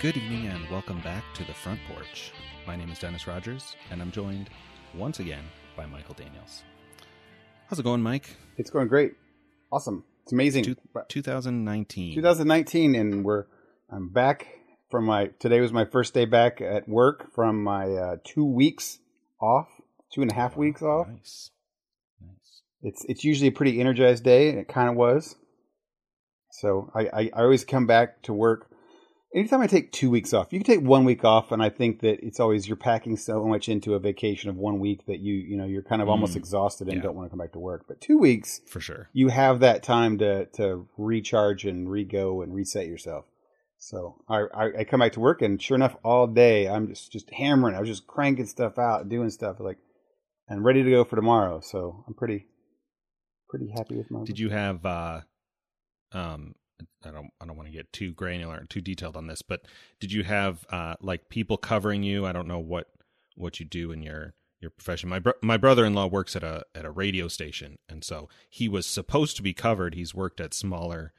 Good evening and welcome back to The Front Porch. My name is Dennis Rogers and I'm joined once again by Michael Daniels. How's it going, Mike? It's going great. Awesome. It's amazing. 2019 and I'm back from today was my first day back at work from my 2 weeks off, 2.5 weeks off. Nice. It's usually a pretty energized day and it kind of was. So I always come back to work. Anytime I take 2 weeks off, you can take 1 week off, and I think that it's always you're packing so much into a vacation of 1 week that you're kind of almost exhausted and don't want to come back to work. But 2 weeks for sure, you have that time to recharge and rego and reset yourself. So I come back to work, and sure enough, all day I'm just hammering. I was just cranking stuff out, doing stuff and ready to go for tomorrow. So I'm pretty happy with my. Did you have I don't want to get too granular and too detailed on this, but did you have people covering you? I don't know what you do in your profession. My brother-in-law works at a radio station, and so he was supposed to be covered. He's worked at smaller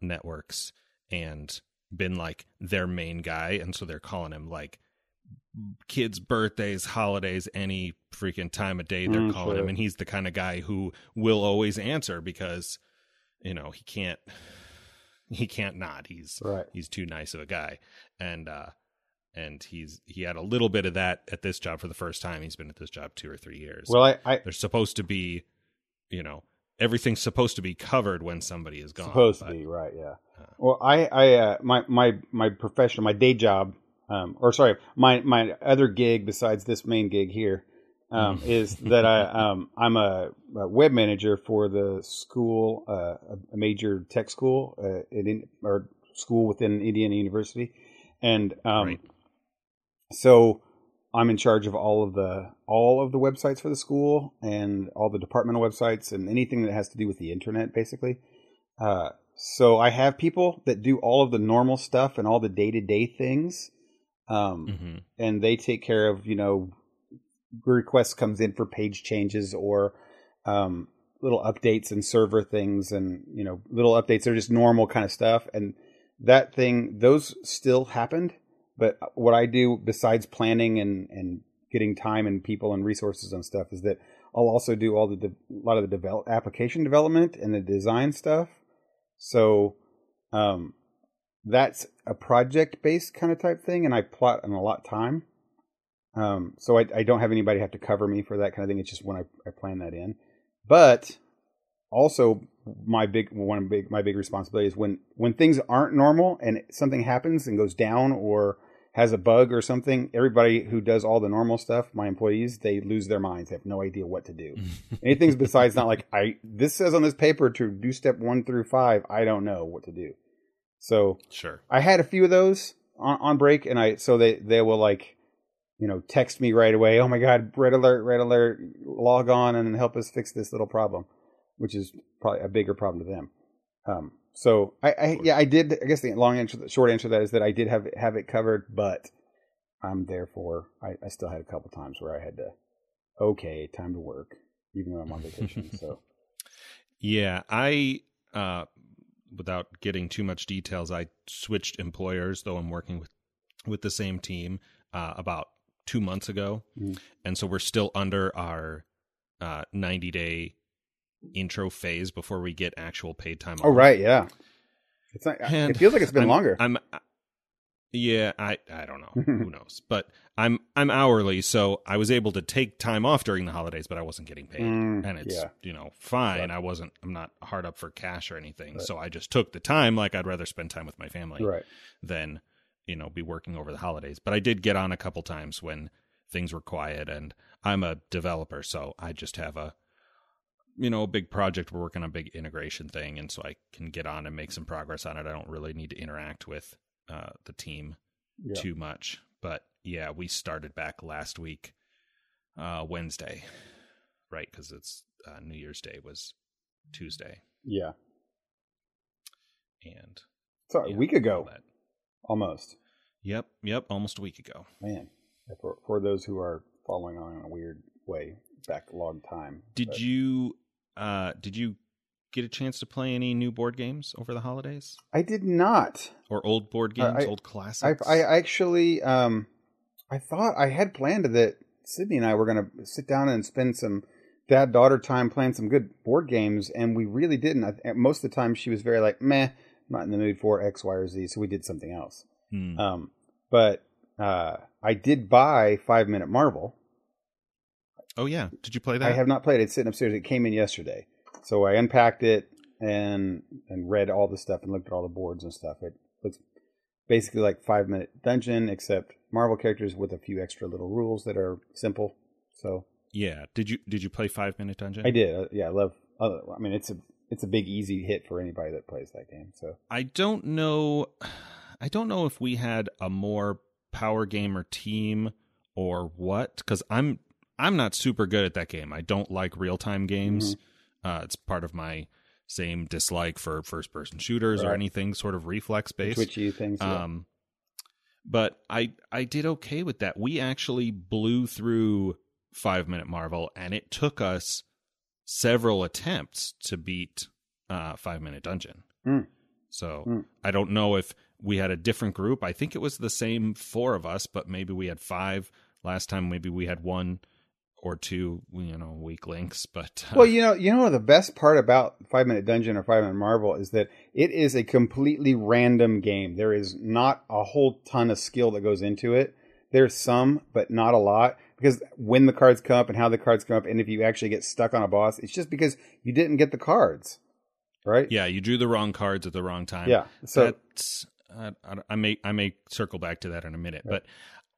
networks and been their main guy, and so they're calling him kids' birthdays, holidays, any freaking time of day. They're calling him, and he's the kind of guy who will always answer because he can't not. He's right. He's too nice of a guy, and he had a little bit of that at this job for the first time. He's been at this job 2 or 3 years. Well, there's supposed to be, everything's supposed to be covered when somebody is gone. Supposed to be right, yeah. Well, my profession, my day job, my other gig besides this main gig here. Is that I'm a web manager for the school, a major tech school, school within Indiana University, and so I'm in charge of all of the websites for the school and all the departmental websites and anything that has to do with the internet, basically. So I have people that do all of the normal stuff and all the day-to-day things, and they take care of request comes in for page changes or little updates and server things and little updates. They're just normal kind of stuff, and those still happened. But what I do besides planning and getting time and people and resources and stuff is that I'll also do a lot of the application development and the design stuff. So that's a project based kind of type thing, and I plot and allot time. So I don't have anybody have to cover me for that kind of thing. It's just when I plan that in. But also my big responsibility is when things aren't normal and something happens and goes down or has a bug or something, everybody who does all the normal stuff, my employees, they lose their minds. They have no idea what to do. Anything besides this says on this paper to do step 1 through 5. I don't know what to do. So sure, I had a few of those on break, and they will text me right away. Oh my God, red alert, log on and help us fix this little problem, which is probably a bigger problem to them. So I guess the short answer to that is that I did have it covered, but I still had a couple times where I had time to work, even though I'm on vacation. So yeah, I without getting too much details, I switched employers, though I'm working with the same team, about 2 months ago. And so we're still under our 90-day intro phase before we get actual paid time off. Oh, right, yeah. It's not, it feels like it's been longer. I don't know. Who knows? But I'm hourly, so I was able to take time off during the holidays, but I wasn't getting paid. And it's fine. Right. I'm not hard up for cash or anything. Right. So I just took the time, I'd rather spend time with my family than be working over the holidays. But I did get on a couple times when things were quiet, and I'm a developer, so I just have a big project. We're working on a big integration thing, and so I can get on and make some progress on it. I don't really need to interact with the team too much. But yeah, we started back last week, Wednesday, right? Because it's New Year's Day was Tuesday. Yeah. And sorry, a week ago. Almost. Yep. Almost a week ago. Man, for those who are following on in a weird way, back a long time. Did you get a chance to play any new board games over the holidays? I did not. Or old board games, old classics? I actually, I thought I had planned that Sydney and I were going to sit down and spend some dad-daughter time playing some good board games, and we really didn't. Most of the time, she was very like, meh, I'm not in the mood for X, Y, or Z, so we did something else. Hmm. But I did buy 5 Minute Marvel. Oh, yeah. Did you play that? I have not played it. It's sitting upstairs. It came in yesterday. So I unpacked it and read all the stuff and looked at all the boards and stuff. It looks basically like 5 Minute Dungeon, except Marvel characters with a few extra little rules that are simple. So yeah, did you play 5 Minute Dungeon? I did. Yeah, I love. I mean, it's a big easy hit for anybody that plays that game. So I don't know if we had a more power gamer team or what, because I'm not super good at that game. I don't like real time games. Mm-hmm. It's part of my same dislike for first-person shooters or anything sort of reflex-based. Twitchy things, yeah. But I did okay with that. We actually blew through 5 Minute Marvel, and it took us several attempts to beat 5 Minute Dungeon. Mm. So I don't know if we had a different group. I think it was the same four of us, but maybe we had five. Last time, maybe we had one or two, you know, weak links, but well, you know, the best part about 5 Minute Dungeon or 5 Minute Marvel is that it is a completely random game. There is not a whole ton of skill that goes into it. There's some, but not a lot, because when the cards come up and how the cards come up, and if you actually get stuck on a boss, it's just because you didn't get the cards, right? Yeah, you drew the wrong cards at the wrong time. Yeah, so that's, I may circle back to that in a minute, right. But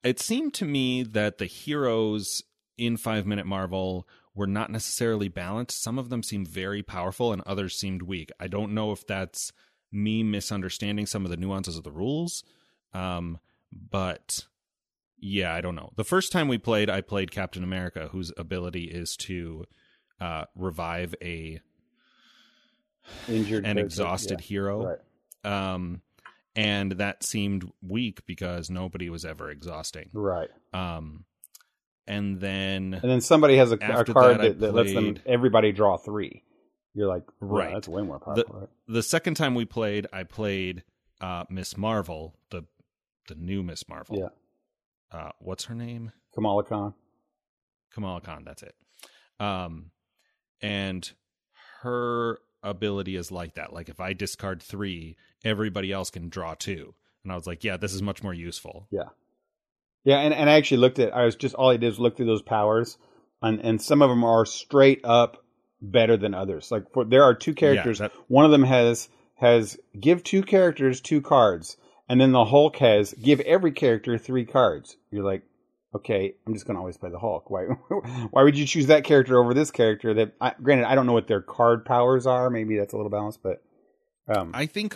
it seemed to me that the heroes in 5 Minute Marvel were not necessarily balanced. Some of them seemed very powerful and others seemed weak. I don't know if that's me misunderstanding some of the nuances of the rules. But yeah, I don't know. The first time we played, I played Captain America, whose ability is to revive a injured and exhausted hero. Right. And that seemed weak because nobody was ever exhausting. Right. And then somebody has a card that lets them everybody draw three. You're like, oh, right? That's way more powerful. The second time we played, I played Miss Marvel, the new Miss Marvel. Yeah. What's her name? Kamala Khan. Kamala Khan. That's it. And her ability is like that. Like if I discard three, everybody else can draw two. And I was like, yeah, this is much more useful. Yeah. Yeah, and I actually looked at, I was just, all I did is look through those powers, and some of them are straight up better than others. Like, there are two characters. Yeah, one of them has give two characters two cards, and then the Hulk has give every character three cards. You're like, okay, I'm just going to always play the Hulk. Why would you choose that character over this character? That granted, I don't know what their card powers are. Maybe that's a little balanced, but I think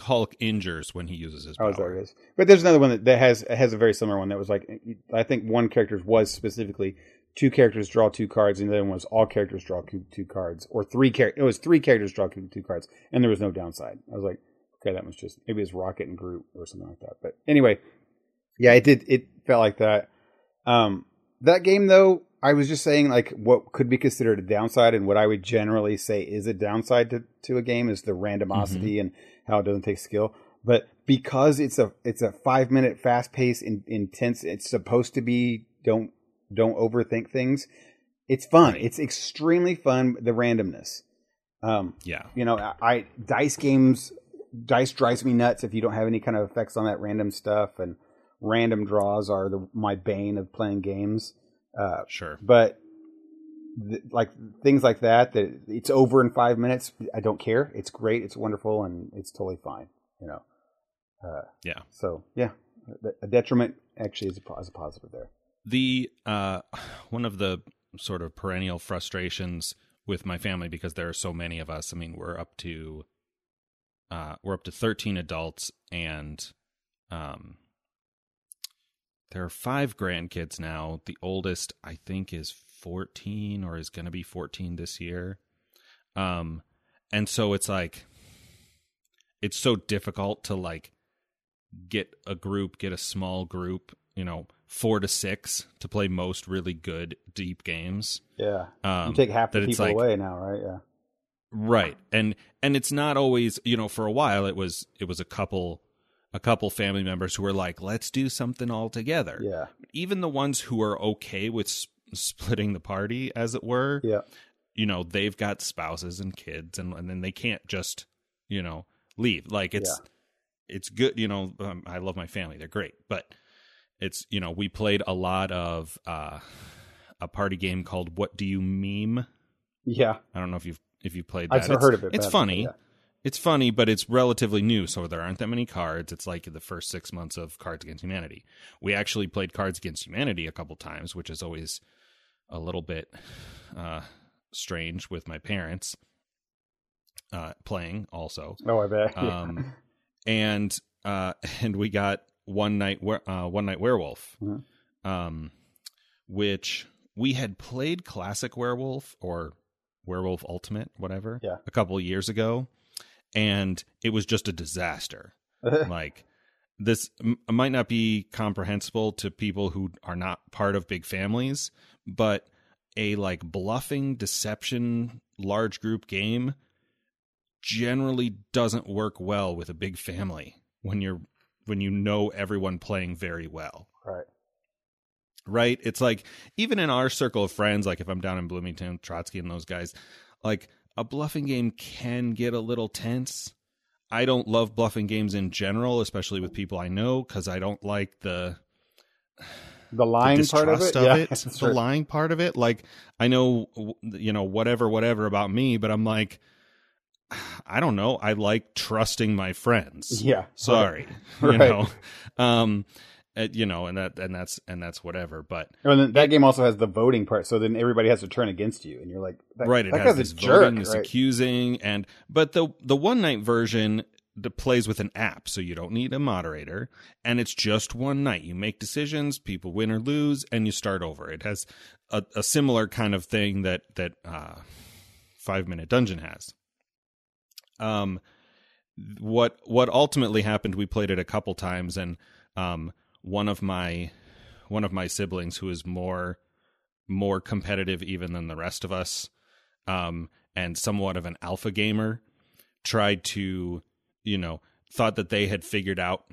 Hulk injures when he uses his power. Oh, there it is. But there's another one that has a very similar one that was like, I think one character was specifically two characters draw two cards, and the other one was all characters draw two cards, or three characters draw two cards, and there was no downside. I was like, okay, that was just, maybe it's Rocket and Groot or something like that. But anyway, yeah, it felt like that. That game though, I was just saying, like, what could be considered a downside, and what I would generally say is a downside to a game is the randomosity and how it doesn't take skill. But because it's a 5 minute fast paced, intense, it's supposed to be don't overthink things. It's fun. Right. It's extremely fun. The randomness. You know, I dice drives me nuts if you don't have any kind of effects on that random stuff, and random draws are my bane of playing games. Sure. But like things like that it's over in 5 minutes. I don't care. It's great. It's wonderful. And it's totally fine. You know? Yeah. So yeah, a detriment actually is a positive there. The, one of the sort of perennial frustrations with my family, because there are so many of us, I mean, we're up to 13 adults, and, there are 5 grandkids now. The oldest, I think, is 14 or is going to be 14 this year. And so it's like, it's so difficult to like get a small group, you know, 4 to 6 to play most really good deep games. Yeah. You take half the people away now, right? Yeah. Right. And it's not always, you know, for a while it was a couple family members who were like, let's do something all together. Yeah. Even the ones who are okay with splitting the party, as it were. Yeah. You know, they've got spouses and kids and then they can't just, you know, leave. Like it's good. You know, I love my family. They're great. But it's, you know, we played a lot of a party game called What Do You Meme? Yeah. I don't know if you've played that. I've heard of it. It's funny. Yeah. It's funny, but it's relatively new, so there aren't that many cards. It's like the first 6 months of Cards Against Humanity. We actually played Cards Against Humanity a couple times, which is always a little bit strange with my parents playing also. Oh, I bet. And we got One Night Werewolf, mm-hmm. Which we had played Classic Werewolf or Werewolf Ultimate, whatever, a couple of years ago. And it was just a disaster. Like, this might not be comprehensible to people who are not part of big families, but a like bluffing, deception, large group game generally doesn't work well with a big family when you know everyone playing very well. Right. It's like, even in our circle of friends, like if I'm down in Bloomington, Trotsky and those guys, like a bluffing game can get a little tense. I don't love bluffing games in general, especially with people I know, because I don't like the lying part of it. The lying part of it. Like, I know, you know, whatever about me, but I'm like, I don't know. I like trusting my friends. Yeah. Sorry. Right. You know, you know, and that's whatever. But and then that game also has the voting part. So then everybody has to turn against you, and you're like, that has this jerk, voting, this accusing, but the one night version that plays with an app, so you don't need a moderator, and it's just one night. You make decisions, people win or lose, and you start over. It has a similar kind of thing that 5 Minute Dungeon has. What ultimately happened? We played it a couple times, and one of my siblings, who is more competitive even than the rest of us, and somewhat of an alpha gamer, tried to, you know, thought that they had figured out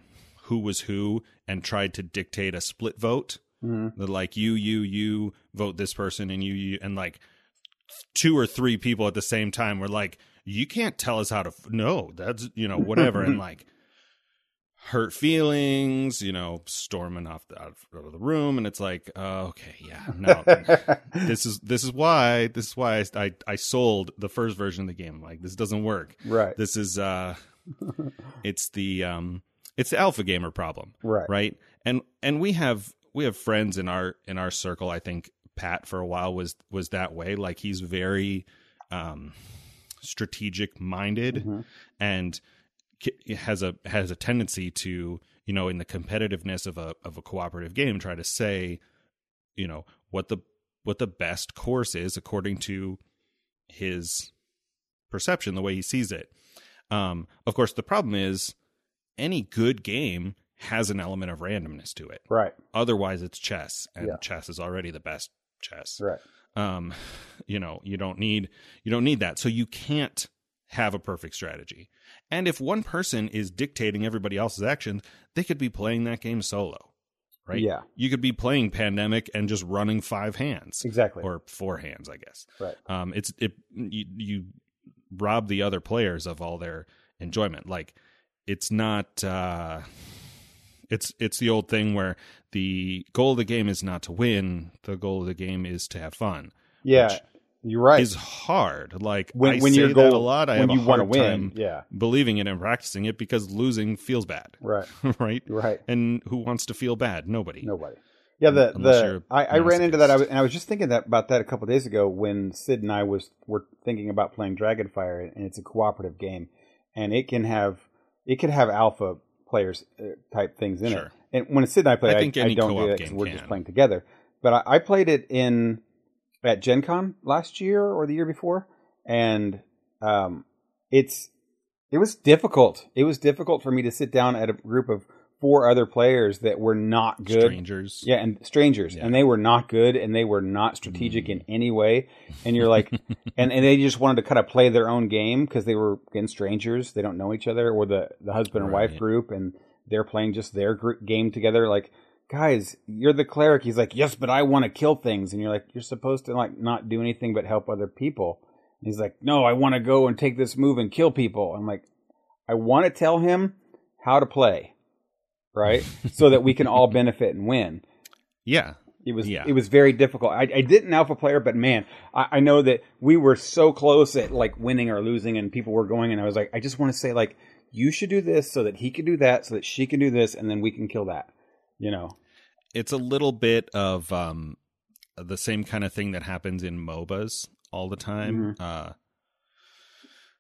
who was who and tried to dictate a split vote. Mm-hmm. That like you vote this person and you and like two or three people at the same time were like, you can't tell us how to no, that's, you know, whatever. And like hurt feelings, you know, storming off out of the room. And it's like, okay, yeah, no, this is why I sold the first version of the game. Like, this doesn't work. Right. This is, it's the alpha gamer problem. Right. Right. And we have friends in our circle. I think Pat for a while was that way. Like, he's very, strategic minded, mm-hmm. and has a tendency to, you know, in the competitiveness of a cooperative game, try to say, you know, what the best course is according to his perception, the way he sees it. Of course, the problem is any good game has an element of randomness to it. Right. Otherwise, it's chess, and chess is already the best chess. Right. You know, you don't need that. So you can't have a perfect strategy. And if one person is dictating everybody else's actions, they could be playing that game solo, right? Yeah. You could be playing Pandemic and just running five hands. Exactly. Or four hands, I guess. Right. You rob the other players of all their enjoyment. Like, it's not, it's the old thing where the goal of the game is not to win. The goal of the game is to have fun. Yeah. You're right. It's hard. Like, when you say that a lot, I have a hard time believing it and practicing it, because losing feels bad. Right. Right. And who wants to feel bad? Nobody. Yeah. I ran into that. And I was just thinking about that a couple of days ago when Sid and I were thinking about playing Dragonfire, and it's a cooperative game, and it could have alpha players type things in it. And when Sid and I play, I don't do that because we're just playing together. But I played it at Gen Con last year or the year before, and it was difficult. It was difficult for me to sit down at a group of four other players that were not good. Strangers. Yeah, and strangers. Yeah. And they were not good, and they were not strategic in any way. And you're like, and they just wanted to kind of play their own game because they were, again, strangers. They don't know each other, or the husband and wife group, and they're playing just their group game together. Like, guys, you're the cleric. He's like, yes, but I want to kill things. And you're like, you're supposed to like not do anything but help other people. And he's like, no, I want to go and take this move and kill people. I'm like, I want to tell him how to play, right? So that we can all benefit and win. Yeah. It was very difficult. I didn't alpha player, but man, I know that we were so close at like winning or losing, and people were going, and I was like, I just want to say, like, you should do this so that he can do that, so that she can do this, and then we can kill that. You know, it's a little bit of the same kind of thing that happens in MOBAs all the time,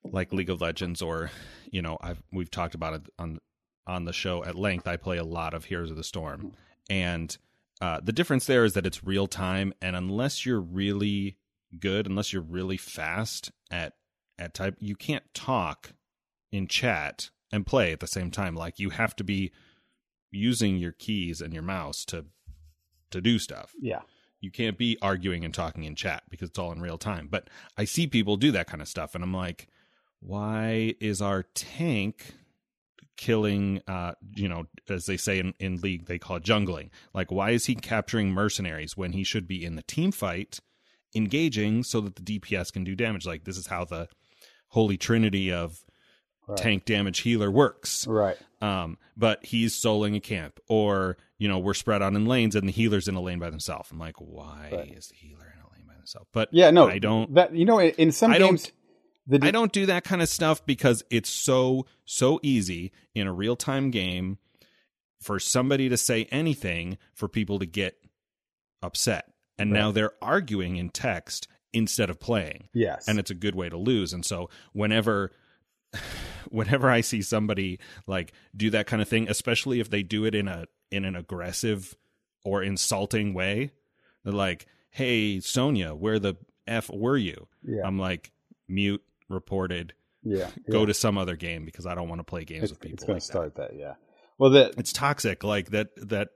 like League of Legends, or, you know, we've talked about it on the show at length. I play a lot of Heroes of the Storm, and the difference there is that it's real time, and unless you're really good, unless you're really fast at type, you can't talk in chat and play at the same time. Like, you have to be using your keys and your mouse to do stuff. Yeah. You can't be arguing and talking in chat because it's all in real time. But I see people do that kind of stuff, and I'm like, why is our tank killing, you know, as they say in League, they call it jungling. Like, why is he capturing mercenaries when he should be in the team fight, engaging so that the DPS can do damage? Like, this is how the holy trinity of tank, damage, healer works. Right. But he's soloing a camp, or, you know, we're spread out in lanes and the healer's in a lane by themselves. I'm like, why is the healer in a lane by themselves? But yeah, no, I don't, that, you know, in some games, I don't do that kind of stuff because it's so easy in a real time game for somebody to say anything, for people to get upset. And now they're arguing in text instead of playing. Yes. And it's a good way to lose. And so whenever I see somebody like do that kind of thing, especially if they do it in an aggressive or insulting way, they're like, hey, Sonia, where the F were you? Yeah. I'm like, mute, reported, go to some other game because I don't want to play games with people. It's going to start that. Yeah. Well, it's toxic. Like that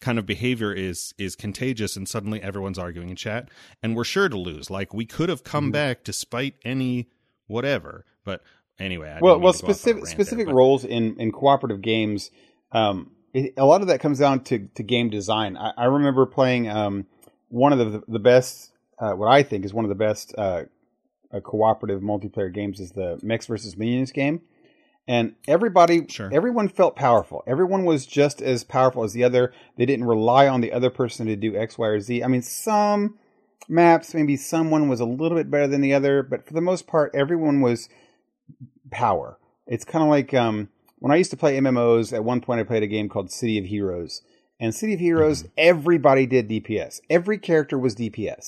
kind of behavior is contagious, and suddenly everyone's arguing in chat, and we're sure to lose. Like, we could have come back despite any whatever, but... Anyway, specific there, roles in cooperative games, a lot of that comes down to game design. I remember playing one of the best, what I think is one of the best cooperative multiplayer games is the Mechs versus Minions game, and everyone felt powerful. Everyone was just as powerful as the other. They didn't rely on the other person to do X, Y, or Z. I mean, some maps, maybe someone was a little bit better than the other, but for the most part, everyone was... power. It's kind of like when I used to play MMOs. At one point I played a game called City of Heroes, and City of Heroes, everybody did DPS. Every character was DPS.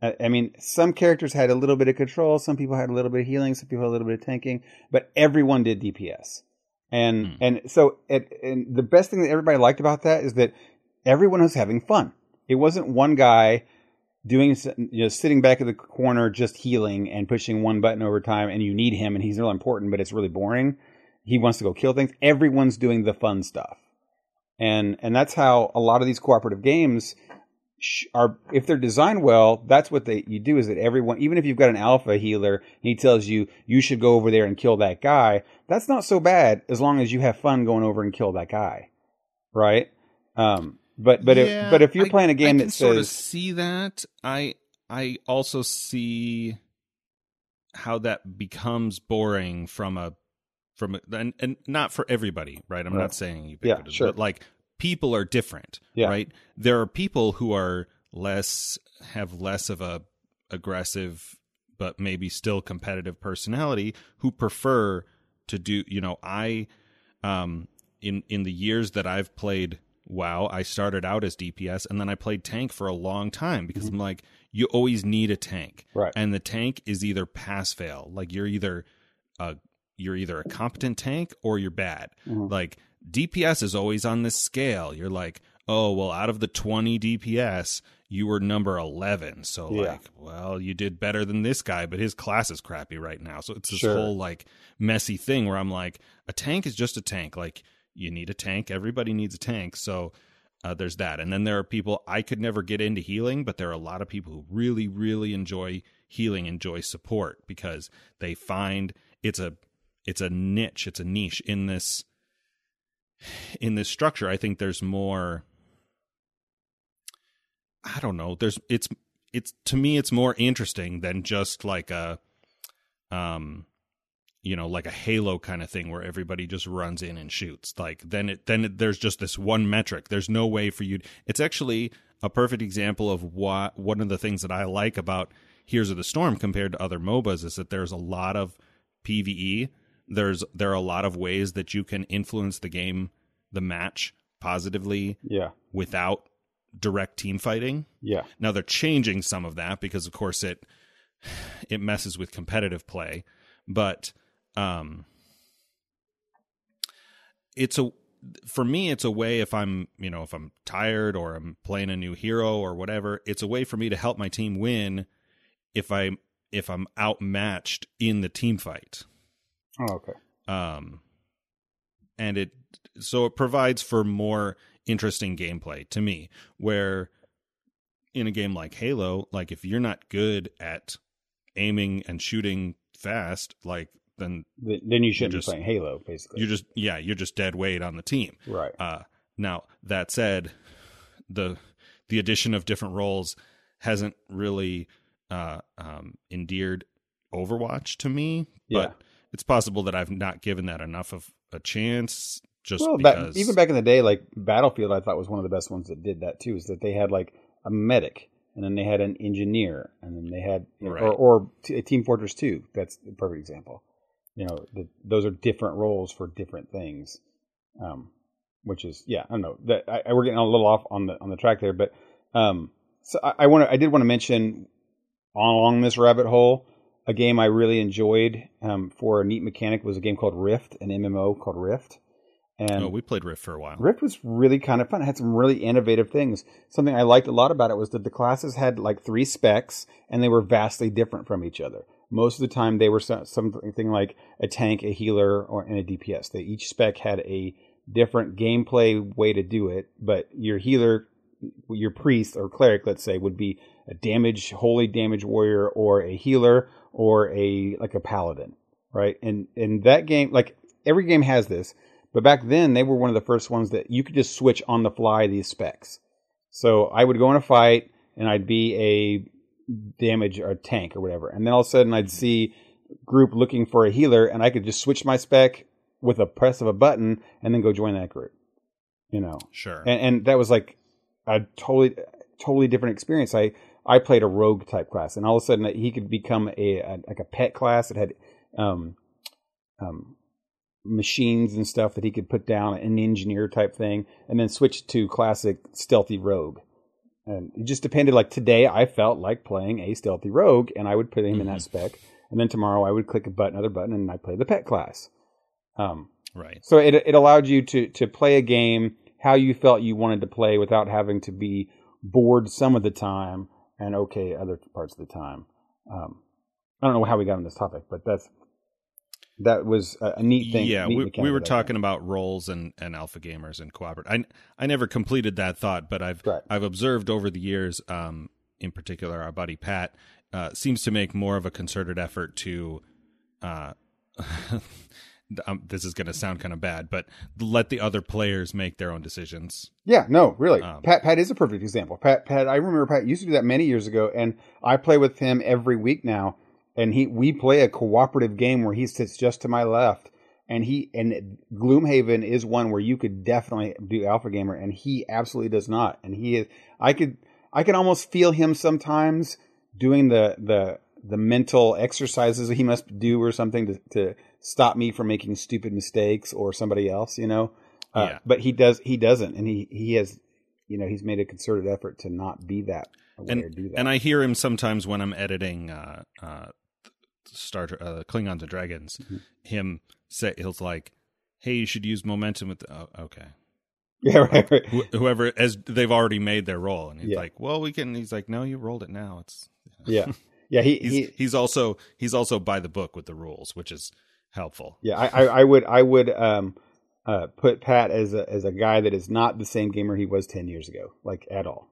I mean, some characters had a little bit of control, some people had a little bit of healing, some people had a little bit of tanking, but everyone did DPS. And so the best thing that everybody liked about that is that everyone was having fun. It wasn't one guy doing, you know, sitting back in the corner just healing and pushing one button over time, and you need him and he's real important, but it's really boring. He wants to go kill things. Everyone's doing the fun stuff, and that's how a lot of these cooperative games are. If they're designed well, that's what you do, is that everyone, even if you've got an alpha healer, he tells you you should go over there and kill that guy. That's not so bad as long as you have fun going over and kill that guy, right? But if you're playing a game that says, I can sort of see that. I also see how that becomes boring and not for everybody, right? I'm not saying ubiquitous, but like, people are different, right? There are people who are have less of a aggressive but maybe still competitive personality, who prefer to do, you know, in the years that I've played WoW, I started out as DPS, and then I played tank for a long time because I'm like, you always need a tank, right? And the tank is either pass-fail, like you're either a competent tank or you're bad. Like, DPS is always on this scale. You're like, oh well, out of the 20 DPS, you were number 11, so like, well, you did better than this guy, but his class is crappy right now. So it's this whole like messy thing where I'm like, a tank is just a tank. Like, you need a tank. Everybody needs a tank. So there's that. And then there are people, I could never get into healing, but there are a lot of people who really, really enjoy healing, enjoy support, because they find it's a niche in this structure. I think there's more, I don't know. It's to me, it's more interesting than just like a, like a Halo kind of thing where everybody just runs in and shoots. Like then there's just this one metric. There's no way for you. It's actually a perfect example of what one of the things that I like about Heroes of the Storm compared to other MOBAs is that there's a lot of PvE. There are a lot of ways that you can influence the game, the match positively, without direct team fighting. Yeah. Now they're changing some of that because, of course, it messes with competitive play, but for me it's a way, if I'm tired or I'm playing a new hero or whatever, it's a way for me to help my team win if I'm outmatched in the team fight. Oh, okay. And it provides for more interesting gameplay to me, where in a game like Halo, like if you're not good at aiming and shooting fast, like then you shouldn't be playing Halo, basically. You're just dead weight on the team. Right. Now that said, the addition of different roles hasn't really endeared Overwatch to me, but it's possible that I've not given that enough of a chance. Even back in the day, like Battlefield, I thought was one of the best ones that did that too, is that they had like a medic, and then they had an engineer, and then they had, or Team Fortress 2. That's a perfect example. Those are different roles for different things, which is, I don't know. That we're getting a little off on the track there, but so I did want to mention along this rabbit hole, a game I really enjoyed for a neat mechanic was a game called Rift, an MMO called Rift. And we played Rift for a while. Rift was really kind of fun. It had some really innovative things. Something I liked a lot about it was that the classes had like three specs, and they were vastly different from each other. Most of the time, they were something like a tank, a healer, and a DPS. Each spec had a different gameplay way to do it, but your healer, your priest or cleric, let's say, would be a holy damage warrior, or a healer, or a paladin, right? And in that game, like every game has this. But back then, they were one of the first ones that you could just switch on the fly these specs. So I would go in a fight, and I'd be a damage or a tank or whatever. And then all of a sudden, I'd see group looking for a healer, and I could just switch my spec with a press of a button and then go join that group. Sure. And that was like a totally different experience. I played a rogue type class, and all of a sudden, he could become a pet class that had machines and stuff that he could put down, an engineer type thing, and then switch to classic stealthy rogue. And it just depended. Like today, I felt like playing a stealthy rogue, and I would put him in that spec. And then tomorrow, I would click another button, and I play the pet class. Right. So it allowed you to play a game how you felt you wanted to play without having to be bored some of the time and okay other parts of the time. I don't know how we got on this topic, but that was a neat thing. Yeah, we were talking about roles and alpha gamers and cooperative. I never completed that thought, but I've observed over the years, in particular, our buddy Pat seems to make more of a concerted effort to, this is going to sound kind of bad, but let the other players make their own decisions. Yeah, no, really. Pat is a perfect example. Pat, I remember Pat used to do that many years ago, and I play with him every week now. And we play a cooperative game where he sits just to my left, and Gloomhaven is one where you could definitely do alpha gamer, and he absolutely does not. And he is, I can almost feel him sometimes doing the mental exercises he must do or something to stop me from making stupid mistakes or somebody else, But he doesn't, and he has, he's made a concerted effort to not be that way or do that. And I hear him sometimes when I'm editing, Klingons and Dragons, him say, he'll like, hey, you should use momentum with okay, yeah, right. Whoever, as they've already made their roll, and he's like, well, we can. He's like, no, you rolled it now. It's he's also by the book with the rules, which is helpful. Yeah, I would put Pat as a guy that is not the same gamer he was 10 years ago, like at all.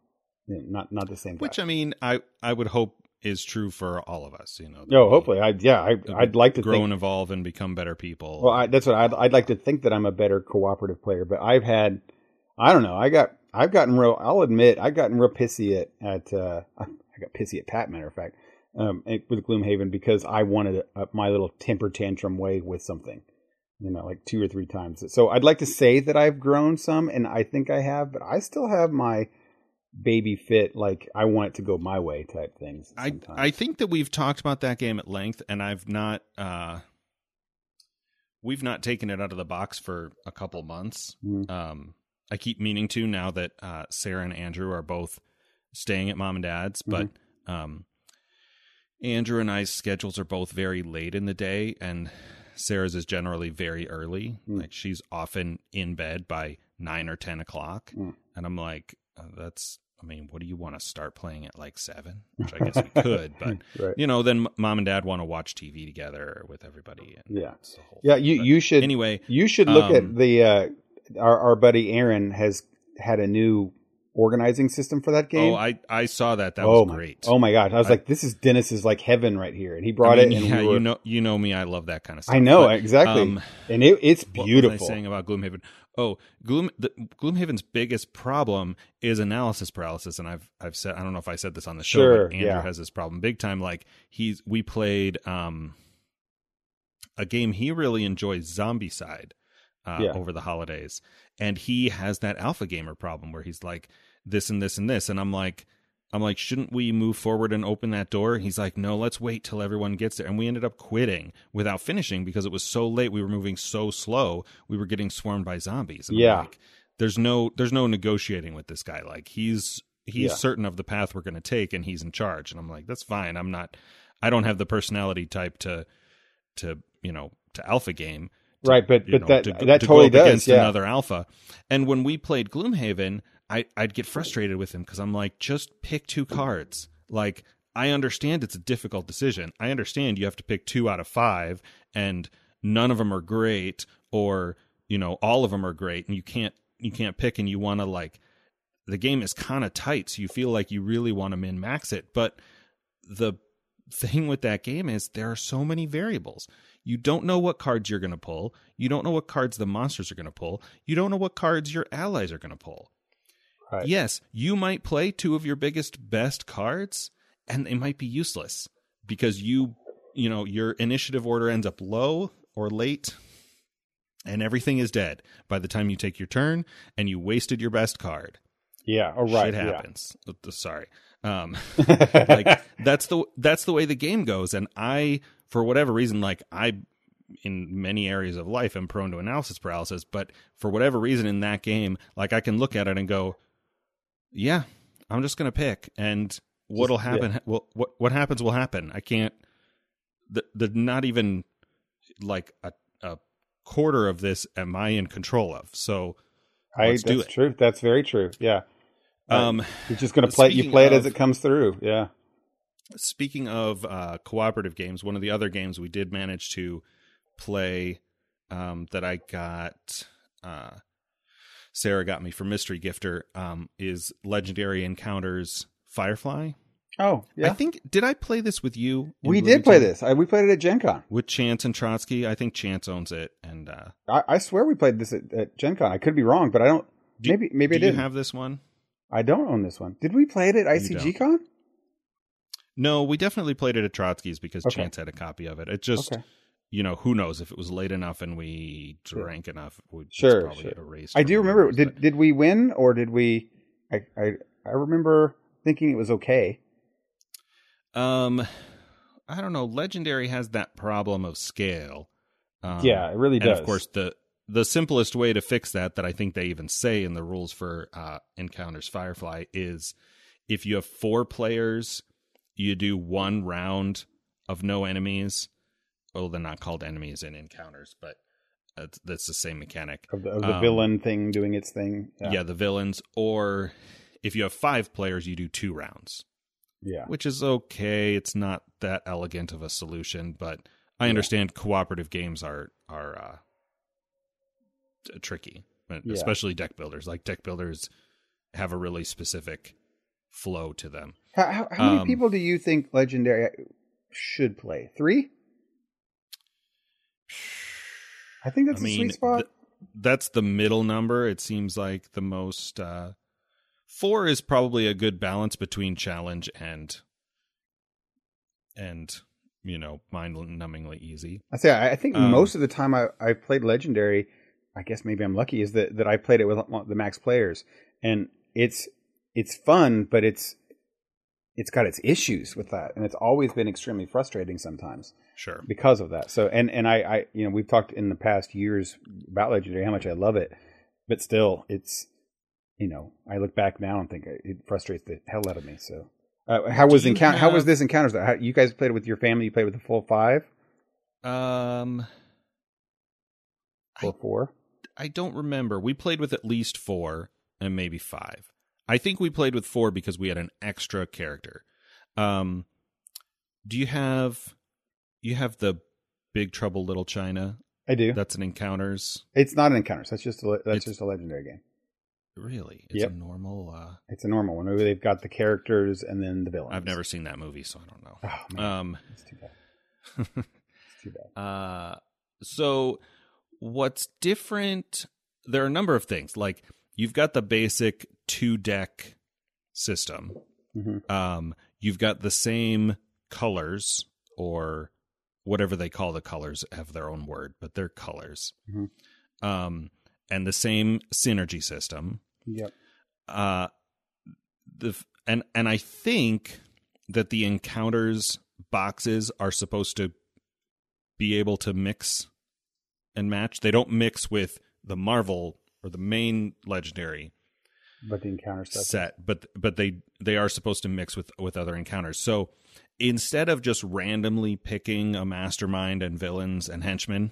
You know, not the same guy. Which, I mean, I would hope is true for all of us, you know. No, hopefully. I'd like to grow and evolve and become better people. Well, that's what I'd like to think, that I'm a better cooperative player, but I've gotten real pissy I got pissy at Pat, matter of fact, with Gloomhaven, because I wanted my little temper tantrum way with something, you know, like 2 or 3 times. So I'd like to say that I've grown some, and I think I have, but I still have my baby fit, like I want it to go my way type things. I think that we've talked about that game at length, and we've not taken it out of the box for a couple months. Mm-hmm. I keep meaning to, now that Sarah and Andrew are both staying at mom and dad's, but mm-hmm. Andrew and I's schedules are both very late in the day, and Sarah's is generally very early. Mm-hmm. Like, she's often in bed by 9 or 10 o'clock, mm-hmm. and I'm like, what do you want to start playing at like 7? Which I guess we could, but right. You know, then mom and dad want to watch TV together with everybody. And yeah. You should look at the, our buddy Aaron has had a new organizing system for that game. Oh, I saw that. That was great. Oh my God. I was like, this is Dennis's like heaven right here. And he brought it. And yeah, you know me, I love that kind of stuff. I know, but, exactly. And it's beautiful. What was I saying about Gloomhaven? Oh, Gloomhaven's biggest problem is analysis paralysis, and I've said, I don't know if I said this on the show, but Andrew has this problem big time. Like, we played a game he really enjoys, Zombicide, over the holidays, and he has that alpha gamer problem where he's like, this and this and this, and I'm like, shouldn't we move forward and open that door? He's like, no, let's wait till everyone gets there. And we ended up quitting without finishing because it was so late. We were moving so slow. We were getting swarmed by zombies. And yeah. I'm like, there's no negotiating with this guy. Like, he's certain of the path we're going to take, and he's in charge. And I'm like, that's fine. I don't have the personality type to alpha game. To, right. But that totally goes against another alpha. And when we played Gloomhaven, I'd get frustrated with him because I'm like, just pick 2 cards. Like, I understand it's a difficult decision. I understand you have to pick 2 out of 5, and none of them are great, or, you know, all of them are great, and you can't pick, and you want to, like, the game is kind of tight, so you feel like you really want to min-max it. But the thing with that game is there are so many variables. You don't know what cards you're going to pull. You don't know what cards the monsters are going to pull. You don't know what cards your allies are going to pull. Right. Yes, you might play 2 of your biggest, best cards, and they might be useless because your initiative order ends up low or late, and everything is dead by the time you take your turn, and you wasted your best card. Yeah, all right. Shit happens. Yeah. Sorry. Like, that's the way the game goes, and I, for whatever reason, like, I, in many areas of life, am prone to analysis paralysis, but for whatever reason in that game, like, I can look at it and go, yeah, I'm just going to pick, and what'll happen? Yeah. Well, what happens will happen. I can't. The not even like a quarter of this am I in control of. So let's do it. True. That's very true. Yeah. You're just going to play. You play it as it comes through. Yeah. Speaking of cooperative games, one of the other games we did manage to play that I got. Sarah got me for Mystery Gifter, is Legendary Encounters Firefly. Oh, yeah. I think, did I play this with you? We did play this. We played it at Gen Con. With Chance and Trotsky. I think Chance owns it. And I swear we played this at Gen Con. I could be wrong, but I don't. Maybe I didn't. Do you have this one? I don't own this one. Did we play it at ICG Con? No, we definitely played it at Trotsky's because Chance had a copy of it. It just... Okay. You know, who knows if it was late enough and we drank enough, we'd probably erase. I do remember. Did we win, or did we? I remember thinking it was okay. I don't know. Legendary has that problem of scale. Yeah, it really does. And of course, the simplest way to fix that I think they even say in the rules for Encounters Firefly is, if you have 4 players, you do 1 round of no enemies. Well, they're not called enemies in Encounters, but that's the same mechanic. Of the villain thing doing its thing. Yeah, the villains. Or if you have 5 players, you do 2 rounds. Yeah. Which is okay. It's not that elegant of a solution, but I understand cooperative games are tricky, especially deck builders. Like, deck builders have a really specific flow to them. How many people do you think Legendary should play? 3? I think that's the sweet spot. That's the middle number. It seems like the most... 4 is probably a good balance between challenge and you know, mind-numbingly easy. I think most of the time I played Legendary, I guess maybe I'm lucky, is that I played it with the max players. And it's fun, but it's got its issues with that. And it's always been extremely frustrating sometimes. Sure. Because of that. So, and I you know, we've talked in the past years about Legendary, how much I love it. But still, it's, you know, I look back now and think it frustrates the hell out of me, so... How was this Encounters? You guys played with your family? You played with the full 5? 4? I don't remember. We played with at least 4 and maybe 5. I think we played with 4 because we had an extra character. Do you have... You have the Big Trouble Little China? I do. That's an Encounters? It's not an Encounters. That's just a Legendary game. Really? It's a normal... It's a normal one. They've got the characters and then the villains. I've never seen that movie, so I don't know. Oh, man. It's too bad. So what's different... There are a number of things. Like, you've got the basic 2-deck system. Mm-hmm. You've got the same colors, or whatever they call the colors, have their own word, but they're colors. Mm-hmm. And the same synergy system. Yep. And I think that the Encounters boxes are supposed to be able to mix and match. They don't mix with the Marvel or the main Legendary, but the Encounter stuff set. But they are supposed to mix with other Encounters. So instead of just randomly picking a mastermind and villains and henchmen,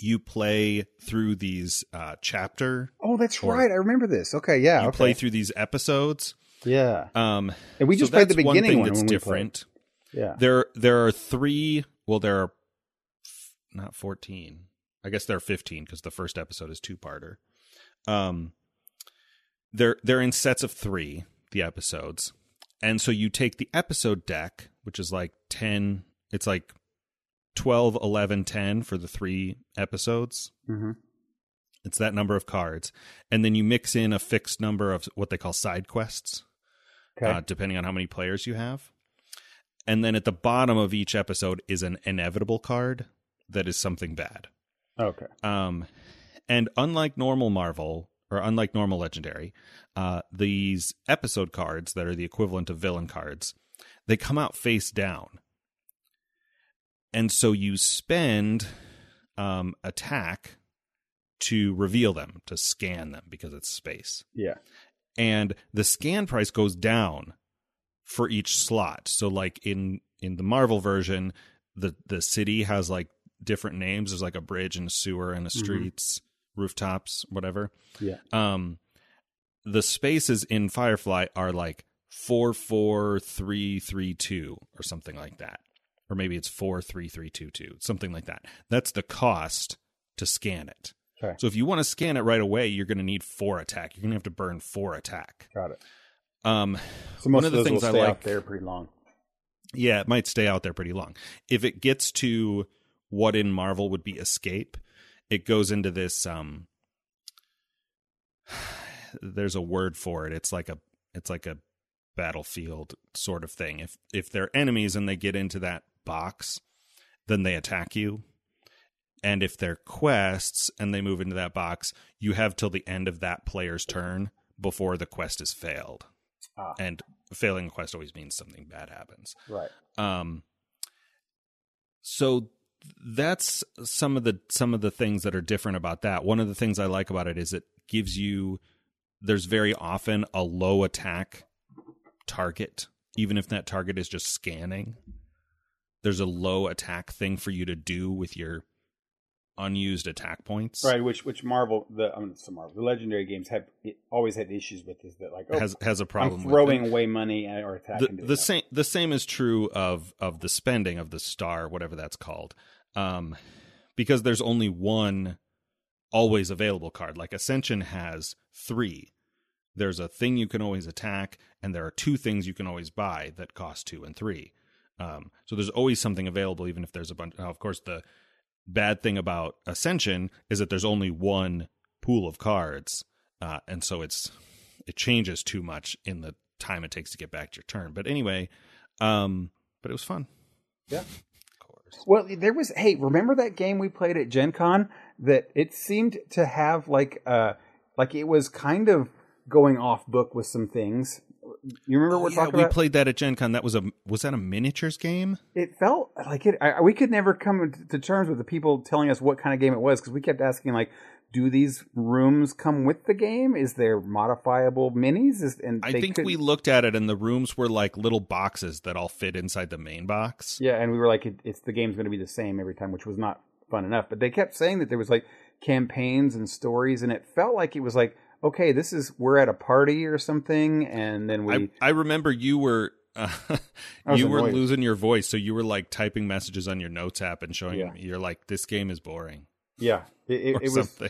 you play through these chapter. Oh, that's right. I remember this. Okay, yeah. You play through these episodes. Yeah. And we just played the beginning one. That's different. Yeah. There are 3. Well, there are not 14. I guess there are 15 because the first episode is 2-parter. They're in sets of 3, the episodes, and so you take the episode deck, which is like 10. It's like 12, 11, 10 for the 3 episodes. Mm-hmm. It's that number of cards. And then you mix in a fixed number of what they call side quests, depending on how many players you have. And then at the bottom of each episode is an inevitable card that is something bad. Okay. And unlike normal Marvel, or unlike normal Legendary, these episode cards that are the equivalent of villain cards, they come out face down. And so you spend attack to reveal them, to scan them, because it's space. Yeah. And the scan price goes down for each slot. So like in the Marvel version, the city has like different names. There's like a bridge and a sewer and a streets, mm-hmm. rooftops, whatever. Yeah. The spaces in Firefly are like 44332 or something like that. Or maybe it's 43322, something like that. That's the cost to scan it. Okay. So if you want to scan it right away, you're going to need 4 attack. You're going to have to burn 4 attack. Got it. So most one of the things I like out there pretty long. Yeah, it might stay out there pretty long. If it gets to what in Marvel would be escape, it goes into this. There's a word for it. It's like a battlefield sort of thing. If they're enemies and they get into that box, then they attack you. And if they're quests and they move into that box, you have till the end of that player's turn before the quest is failed. And failing a quest always means something bad happens. Right. So that's some of the things that are different about that. One of the things I like about it is it gives you, there's very often a low attack target, even if that target is just scanning. There's a low attack thing for you to do with your unused attack points, right? Which the Legendary games have always had issues with, is that like has a problem I'm throwing with away money or attacking. The same is true of the spending of the star, whatever that's called, because there's only one always available card. Like Ascension has 3. There's a thing you can always attack, and there are 2 things you can always buy that cost 2 and 3. So there's always something available, even if there's a bunch. Now, of course, the bad thing about Ascension is that there's only one pool of cards, and so it changes too much in the time it takes to get back to your turn. But anyway, but it was fun. Yeah. Of course. Well, there was, hey, remember that game we played at Gen Con that it seemed to have like it was kind of going off book with some things. You remember what talking about? We played that at Gen Con. That was that a miniatures game? It felt like it. We could never come to terms with the people telling us what kind of game it was, because we kept asking, like, do these rooms come with the game? Is there modifiable minis? We looked at it, and the rooms were like little boxes that all fit inside the main box. Yeah, and we were like, it's the game's going to be the same every time, which was not fun enough. But they kept saying that there was like campaigns and stories, and it felt like it was like, okay, we're at a party or something, and then I remember you were losing your voice, so you were like typing messages on your notes app and showing them. You're like, this game is boring. Yeah, it was.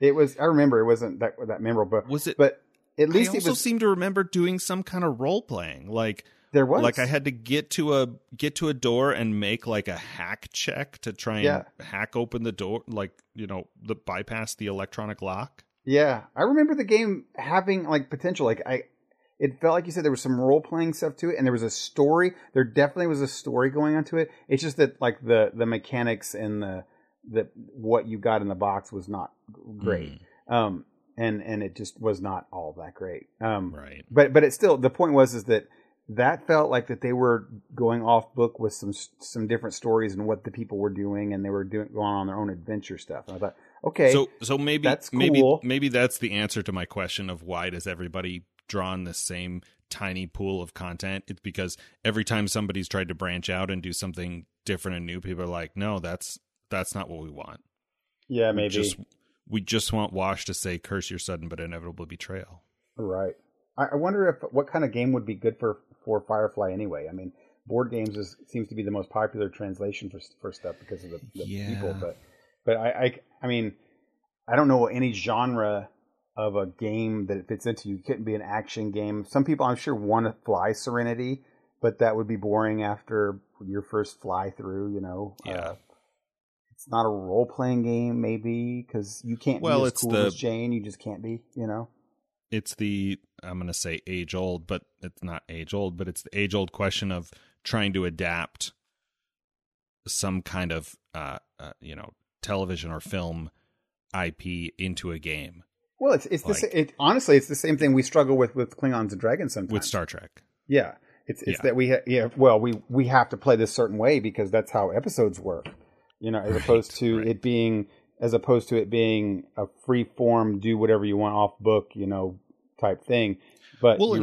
It was. I remember it wasn't that memorable. Was it? But at least I also seem to remember doing some kind of role playing. Like there was. Like I had to get to a door and make like a hack check to try and hack open the door, like, you know, bypass the electronic lock. Yeah, I remember the game having like potential. Like it felt like you said there was some role playing stuff to it, and there was a story. There definitely was a story going on to it. It's just that like the mechanics and the what you got in the box was not great, and it just was not all that great. Right. But it still, the point was that felt like that they were going off book with some different stories and what the people were doing, and they were going on their own adventure stuff. And I thought, okay, so maybe that's cool. Maybe that's the answer to my question of why does everybody draw in the same tiny pool of content? It's because every time somebody's tried to branch out and do something different and new, people are like, no, that's not what we want. Yeah, maybe. We just want Wash to say, curse your sudden but inevitable betrayal. Right. I wonder what kind of game would be good for Firefly anyway. I mean, board games seems to be the most popular translation for stuff because of the people, but I mean, I don't know any genre of a game that it fits into. You couldn't be an action game. Some people, I'm sure, want to fly Serenity, but that would be boring after your first fly through, you know. Yeah. It's not a role-playing game, maybe, because you can't be as cool as Jane. You just can't be, you know. It's the, I'm going to say age-old, but it's not age-old, but it's the age-old question of trying to adapt some kind of, you know, television or film IP into a game. Well, it's like, honestly, it's the same thing we struggle with Klingons and Dragons sometimes. With Star Trek. Yeah. It's that we have to play this certain way because that's how episodes work, you know, as opposed to it being a free form, do whatever you want off book, you know, type thing. But I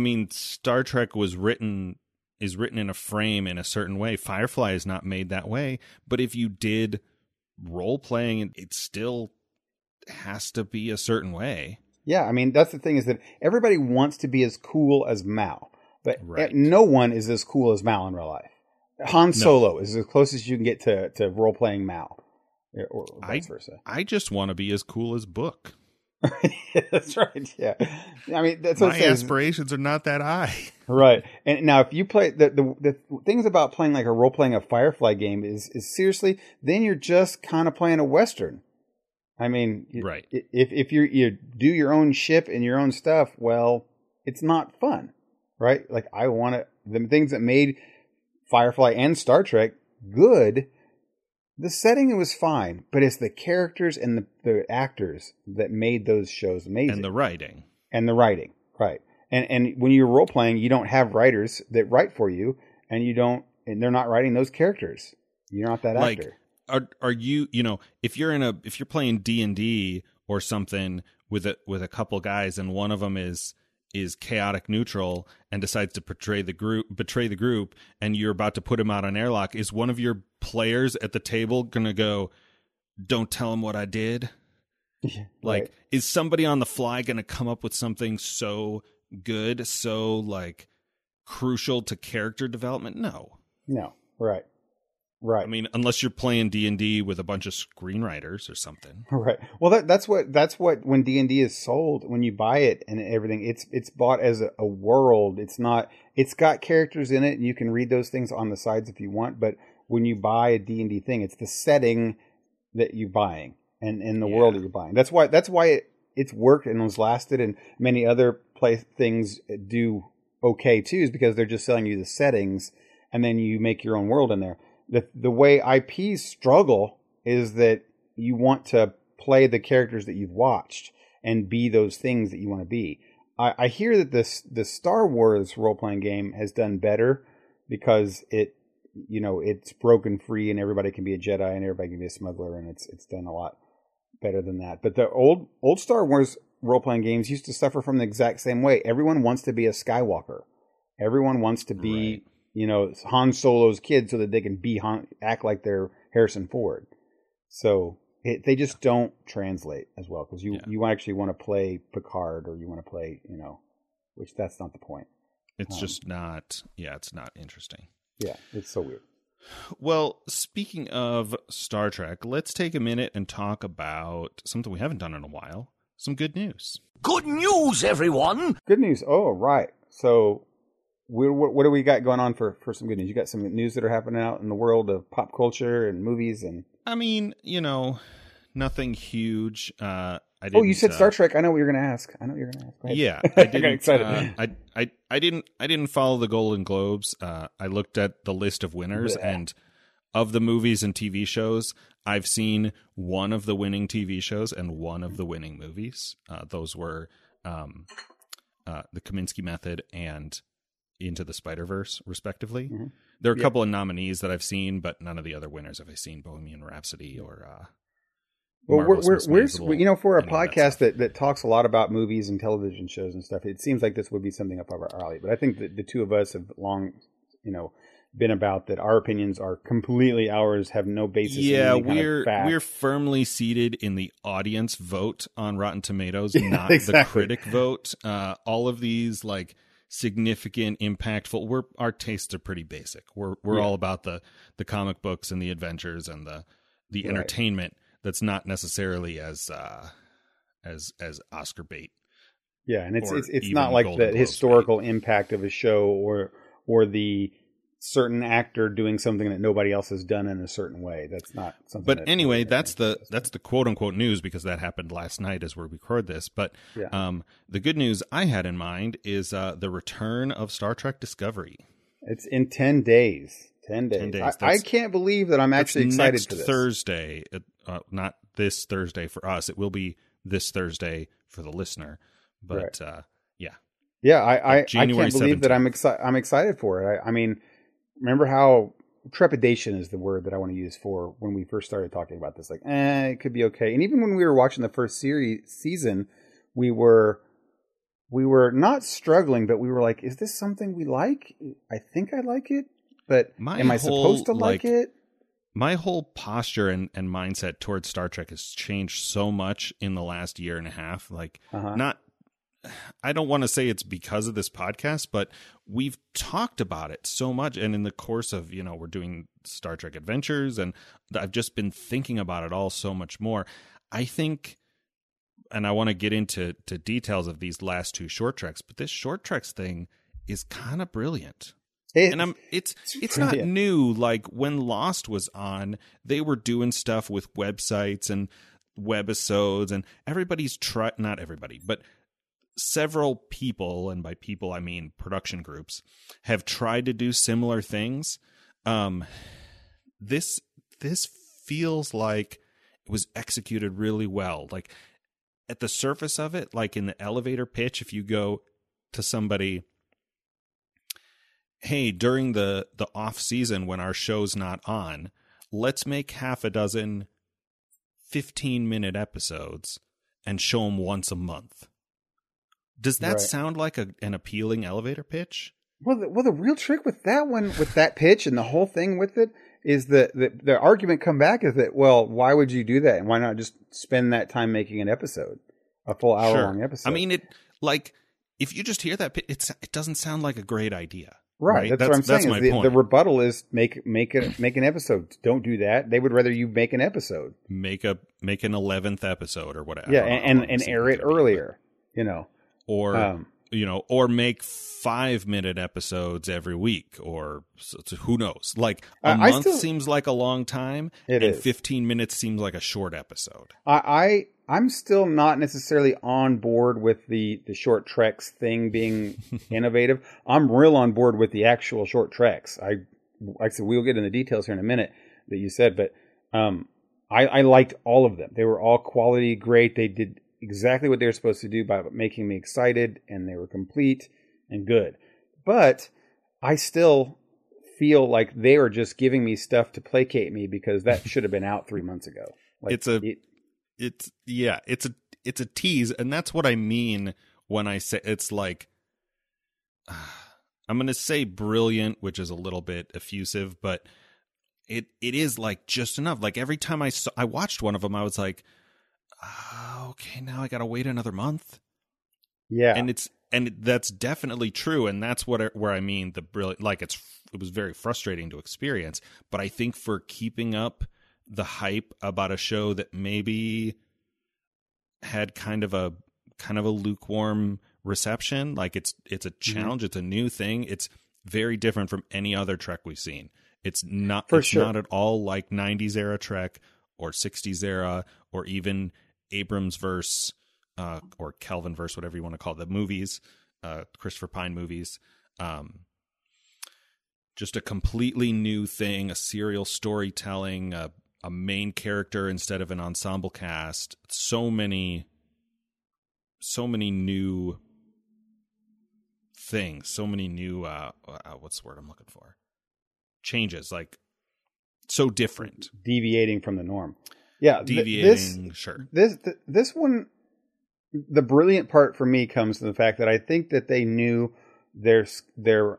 mean, Star Trek is written in a frame in a certain way. Firefly is not made that way, but if you did role playing, it still has to be a certain way. Yeah, I mean, that's the thing is that everybody wants to be as cool as Mal, but no one is as cool as Mal in real life. Han Solo is as close as you can get to role playing Mal, or vice versa. I just want to be as cool as Book. Yeah, that's right. Yeah, I mean, that's what my aspirations are not that high. Right. And now, if you play the things about playing like a role playing a Firefly game is seriously, then you're just kind of playing a Western. I mean, right. If you do your own ship and your own stuff, well, it's not fun, right? Like the things that made Firefly and Star Trek good. The setting was fine, but it's the characters and the actors that made those shows amazing. And the writing. Right. And when you're role-playing, you don't have writers that write for you, and they're not writing those characters. You're not that like, actor. Are you, you know, if you're playing D&D or something with a couple guys and one of them is chaotic neutral and decides to betray the group and you're about to put him out on airlock, is one of your players at the table gonna go, don't tell him what I did? Yeah, like, right. Is somebody on the fly gonna come up with something so good, so like crucial to character development? No. Right. Right. I mean, unless you're playing D&D with a bunch of screenwriters or something. Right. Well, that's what when D&D is sold, when you buy it and everything, it's bought as a world. It's not, it's got characters in it and you can read those things on the sides if you want. But when you buy a D&D thing, it's the setting that you're buying and in the world that you're buying. That's why it's worked and has lasted, and many other things do okay too, is because they're just selling you the settings and then you make your own world in there. The way IPs struggle is that you want to play the characters that you've watched and be those things that you want to be. I hear that the Star Wars role-playing game has done better because it's broken free and everybody can be a Jedi and everybody can be a smuggler, and it's done a lot better than that. But the old Star Wars role-playing games used to suffer from the exact same way. Everyone wants to be a Skywalker. Everyone wants to be... Right. Han Solo's kid, so that they can act like they're Harrison Ford. So they just don't translate as well, because you actually want to play Picard, or you want to play, which that's not the point. It's just not, it's not interesting. Yeah, it's so weird. Well, speaking of Star Trek, let's take a minute and talk about something we haven't done in a while, some good news. Good news, everyone! Good news. Oh, right. So... What do we got going on for some good news? You got some news that are happening out in the world of pop culture and movies and... I mean, nothing huge. You said Star Trek. I know what you're going to ask. Go ahead. Yeah, I didn't. I got excited. I didn't follow the Golden Globes. I looked at the list of winners, and of the movies and TV shows, I've seen one of the winning TV shows and one of the winning movies. Those were The Kaminsky Method and Into the Spider-Verse, respectively. Mm-hmm. There are a couple of nominees that I've seen, but none of the other winners have I seen. Bohemian Rhapsody or for a podcast that talks a lot about movies and television shows and stuff, it seems like this would be something up our alley. But I think that the two of us have long, been about that. Our opinions are completely ours, have no basis. Yeah, we're firmly seated in the audience vote on Rotten Tomatoes, not the critic vote. All of these significant, impactful. Our tastes are pretty basic. We're all about the comic books and the adventures and the entertainment that's not necessarily as Oscar bait. Yeah, and it's not like Golden the historical impact of a show or the certain actor doing something that nobody else has done in a certain way. That's not something. But anyway, that's the quote unquote news, because that happened last night as we record this. But the good news I had in mind is the return of Star Trek Discovery. It's in 10 days. 10 days. I can't believe that I'm actually excited for this. Thursday, not this Thursday for us. It will be this Thursday for the listener. But I can't believe 17th. That I'm excited. I'm excited for it. I mean. Remember how trepidation is the word that I want to use for when we first started talking about this. It could be okay. And even when we were watching the first season, we were not struggling, but we were like, "Is this something we like? I think I like it, but am I supposed to like it?" My whole posture and mindset towards Star Trek has changed so much in the last year and a half. I don't want to say it's because of this podcast, but we've talked about it so much. And in the course of, we're doing Star Trek Adventures, and I've just been thinking about it all so much more. I think, and I want to get into details of these last two Short Treks, but this Short Treks thing is kind of brilliant. It's not new. Like when Lost was on, they were doing stuff with websites and webisodes, and not everybody, but several people, and by people I mean production groups, have tried to do similar things. This feels like it was executed really well. Like at the surface of it, like in the elevator pitch, if you go to somebody, hey, during the off season when our show's not on, let's make half a dozen 15-minute episodes and show them once a month. Does that sound like an appealing elevator pitch? Well, the real trick with that one, with that pitch and the whole thing with it, is that the argument come back is that, well, why would you do that? And why not just spend that time making an episode, a full hour-long episode? I mean, it if you just hear that, it doesn't sound like a great idea. Right. That's what I'm saying. That's my point. The rebuttal is make an episode. Don't do that. They would rather you make an episode. Make an 11th episode or whatever. Yeah, and air it earlier. You know. Or or make 5-minute episodes every week, or who knows? Like a month seems like a long time, and 15 minutes seems like a short episode. I'm still not necessarily on board with the Short Treks thing being innovative. I'm real on board with the actual Short Treks. Like I said, we'll get into the details here in a minute that you said, but I liked all of them. They were all quality, great. They did exactly what they were supposed to do by making me excited, and they were complete and good. But I still feel like they are just giving me stuff to placate me because that should have been out 3 months ago. Like, it's a tease, and that's what I mean when I say it's like I'm going to say brilliant, which is a little bit effusive, but it is like just enough. Like every time I watched one of them, I was like, okay, now I got to wait another month. Yeah, and that's definitely true, and that's where I mean the brilliant. Like it was very frustrating to experience, but I think for keeping up the hype about a show that maybe had kind of a lukewarm reception. Like it's a challenge. Mm-hmm. It's a new thing. It's very different from any other Trek we've seen. It's not at all like 90s era Trek or 60s era or even Abrams verse or Kelvin verse, whatever you want to call it, the movies, Christopher Pine movies. Just a completely new thing, a serial storytelling, a main character instead of an ensemble cast, so many new things, so many new what's the word I'm looking for? Changes, like so different, deviating from the norm. Yeah, this one, the brilliant part for me comes to the fact that I think that they knew their schedule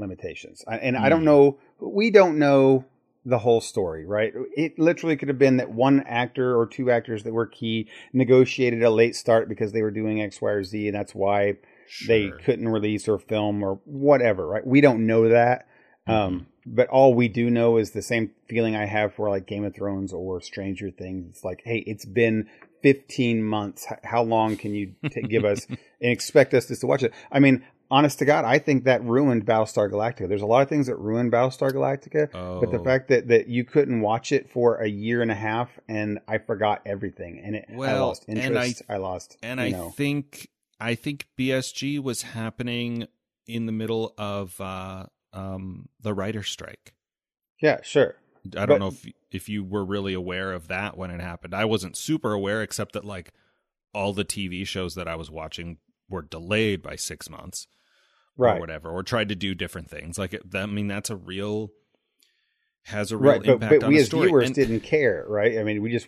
limitations, and I don't know. We don't know the whole story, right? It literally could have been that one actor or two actors that were key negotiated a late start because they were doing X, Y, or Z, and that's why they couldn't release or film or whatever, right? We don't know that. But all we do know is the same feeling I have for like Game of Thrones or Stranger Things. It's like, hey, it's been 15 months. How long can you give us and expect us just to watch it? I mean, honest to God, I think that ruined Battlestar Galactica. There's a lot of things that ruined Battlestar Galactica, but the fact that you couldn't watch it for a year and a half, and I forgot everything, and I lost interest. I think BSG was happening in the middle of the writer's strike. Yeah, sure. I don't know if you were really aware of that when it happened. I wasn't super aware, except that like all the TV shows that I was watching were delayed by 6 months. Right. Or whatever, or tried to do different things. Like that's has a real right, impact but on the story. But we as viewers didn't care, right? I mean, we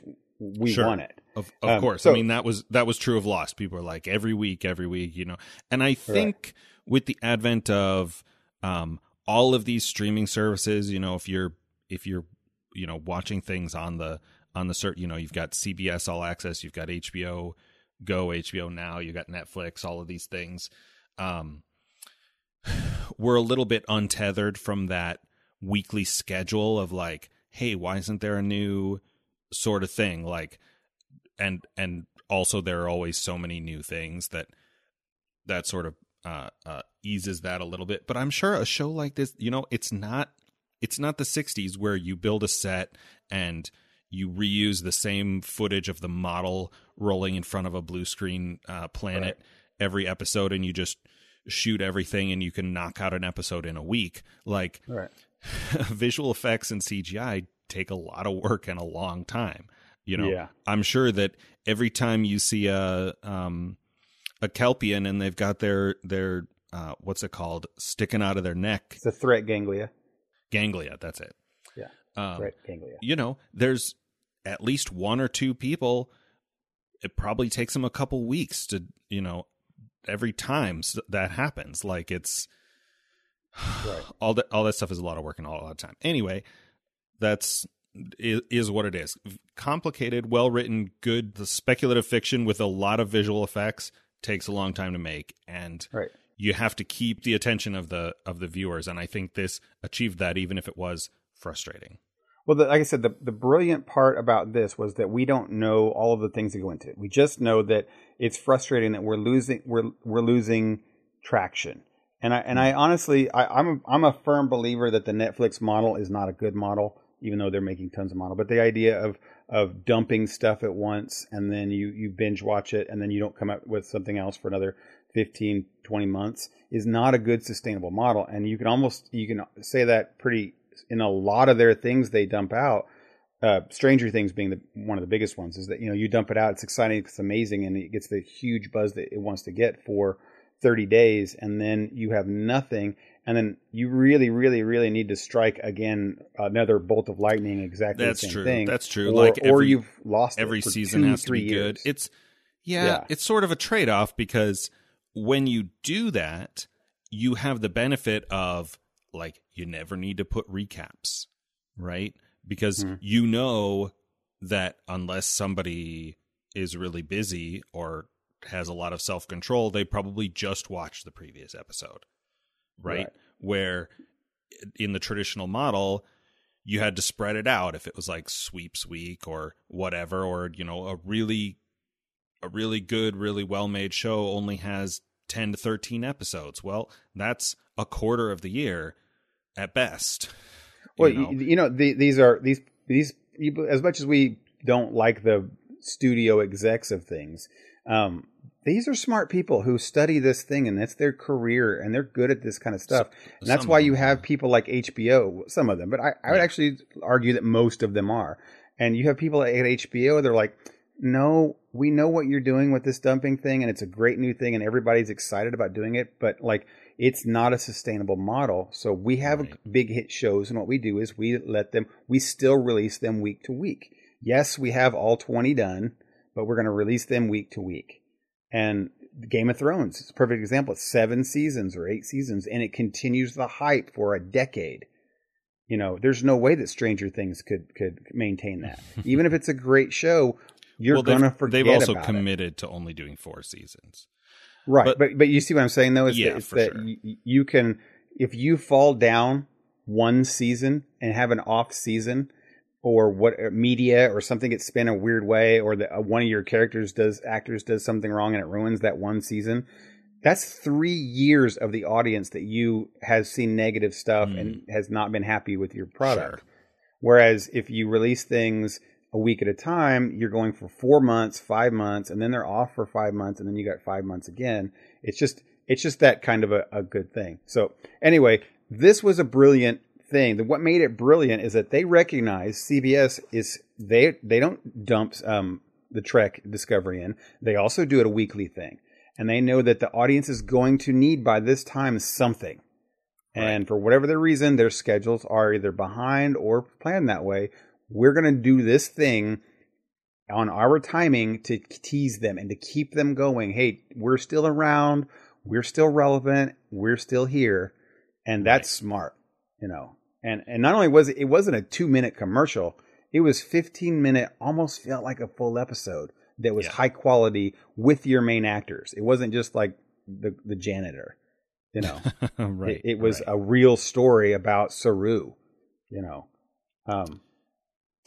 sure. want it. Of course. So, I mean, that was true of Lost. People were like, every week, you know. And I think with the advent of all of these streaming services, you know, if you're, you know, watching things on the cert, you know, you've got CBS All Access, you've got HBO Go, HBO Now, you got Netflix, all of these things. We're a little bit untethered from that weekly schedule of like, hey, why isn't there a new sort of thing? Like, and also there are always so many new things that sort of eases that a little bit. But I'm sure a show like this, you know, it's not the 60s where you build a set and you reuse the same footage of the model rolling in front of a blue screen planet every episode, and you just shoot everything and you can knock out an episode in a week. Like visual effects and CGI take a lot of work and a long time. You know, I'm sure that every time you see a Kelpian and they've got their what's it called sticking out of their neck, it's the threat ganglia. That's it. Yeah, threat ganglia. You know, there's at least one or two people, it probably takes them a couple weeks to, you know, every time that happens. Like it's all that stuff is a lot of work and a lot of time. Anyway, that's what it is. Complicated, well-written, good, the speculative fiction with a lot of visual effects takes a long time to make. And you have to keep the attention of the viewers. And I think this achieved that, even if it was frustrating. Well, like I said, the brilliant part about this was that we don't know all of the things that go into it. We just know that it's frustrating that we're losing traction. And I honestly, I'm a firm believer that the Netflix model is not a good model, even though they're making tons of model. But the idea of dumping stuff at once and then you binge watch it and then you don't come up with something else for another 15, 20 months is not a good sustainable model. And you can say that pretty in a lot of their things they dump out. Stranger Things being one of the biggest ones is that, you dump it out. It's exciting. It's amazing. And it gets the huge buzz that it wants to get for 30 days. And then you have nothing. And then you really, really, really need to strike again another bolt of lightning. Exactly. That's the same true. Thing. That's true. Or, like every, or you've lost every it for season two, has to be years. Good. It's it's sort of a trade-off because when you do that, you have the benefit of like you never need to put recaps, right? Because you know that unless somebody is really busy or has a lot of self-control, they probably just watched the previous episode, right? Where in the traditional model, you had to spread it out if it was like sweeps week or whatever, or a really good, really well-made show only has 10 to 13 episodes. Well, that's a quarter of the year at best. Well, these as much as we don't like the studio execs of things, these are smart people who study this thing, and that's their career, and they're good at this kind of stuff. And that's why you have people like HBO, some of them, but I would actually argue that most of them are. And you have people at HBO, they're like, no, we know what you're doing with this dumping thing, and it's a great new thing, and everybody's excited about doing it, but like, it's not a sustainable model. So we have big hit shows, and what we do is we still release them week to week. Yes, we have all 20 done, but we're going to release them week to week. And Game of Thrones is a perfect example. It's 7 seasons or 8 seasons, and it continues the hype for a decade. There's no way that Stranger Things could maintain that. Even if it's a great show, you're going to forget about it. They've also committed to only doing 4 seasons. Right. But you see what I'm saying, though? You can, if you fall down one season and have an off season, or what media or something gets spin a weird way, or one of your actors does something wrong and it ruins that one season, that's 3 years of the audience that you has seen negative stuff and has not been happy with your product. Sure. Whereas if you release things a week at a time, you're going for 4 months, 5 months, and then they're off for 5 months, and then you got 5 months again. It's just that kind of a good thing. So anyway, this was a brilliant thing. What made it brilliant is that they recognize CBS is they don't dump the Trek Discovery in. They also do it a weekly thing, and they know that the audience is going to need by this time something. Right. And for whatever the reason, their schedules are either behind or planned that way. We're going to do this thing on our timing to tease them and to keep them going. Hey, we're still around. We're still relevant. We're still here. And that's smart, And not only was it wasn't a 2-minute commercial. It was 15-minute, almost felt like a full episode that was high quality with your main actors. It wasn't just like the janitor, It was a real story about Saru,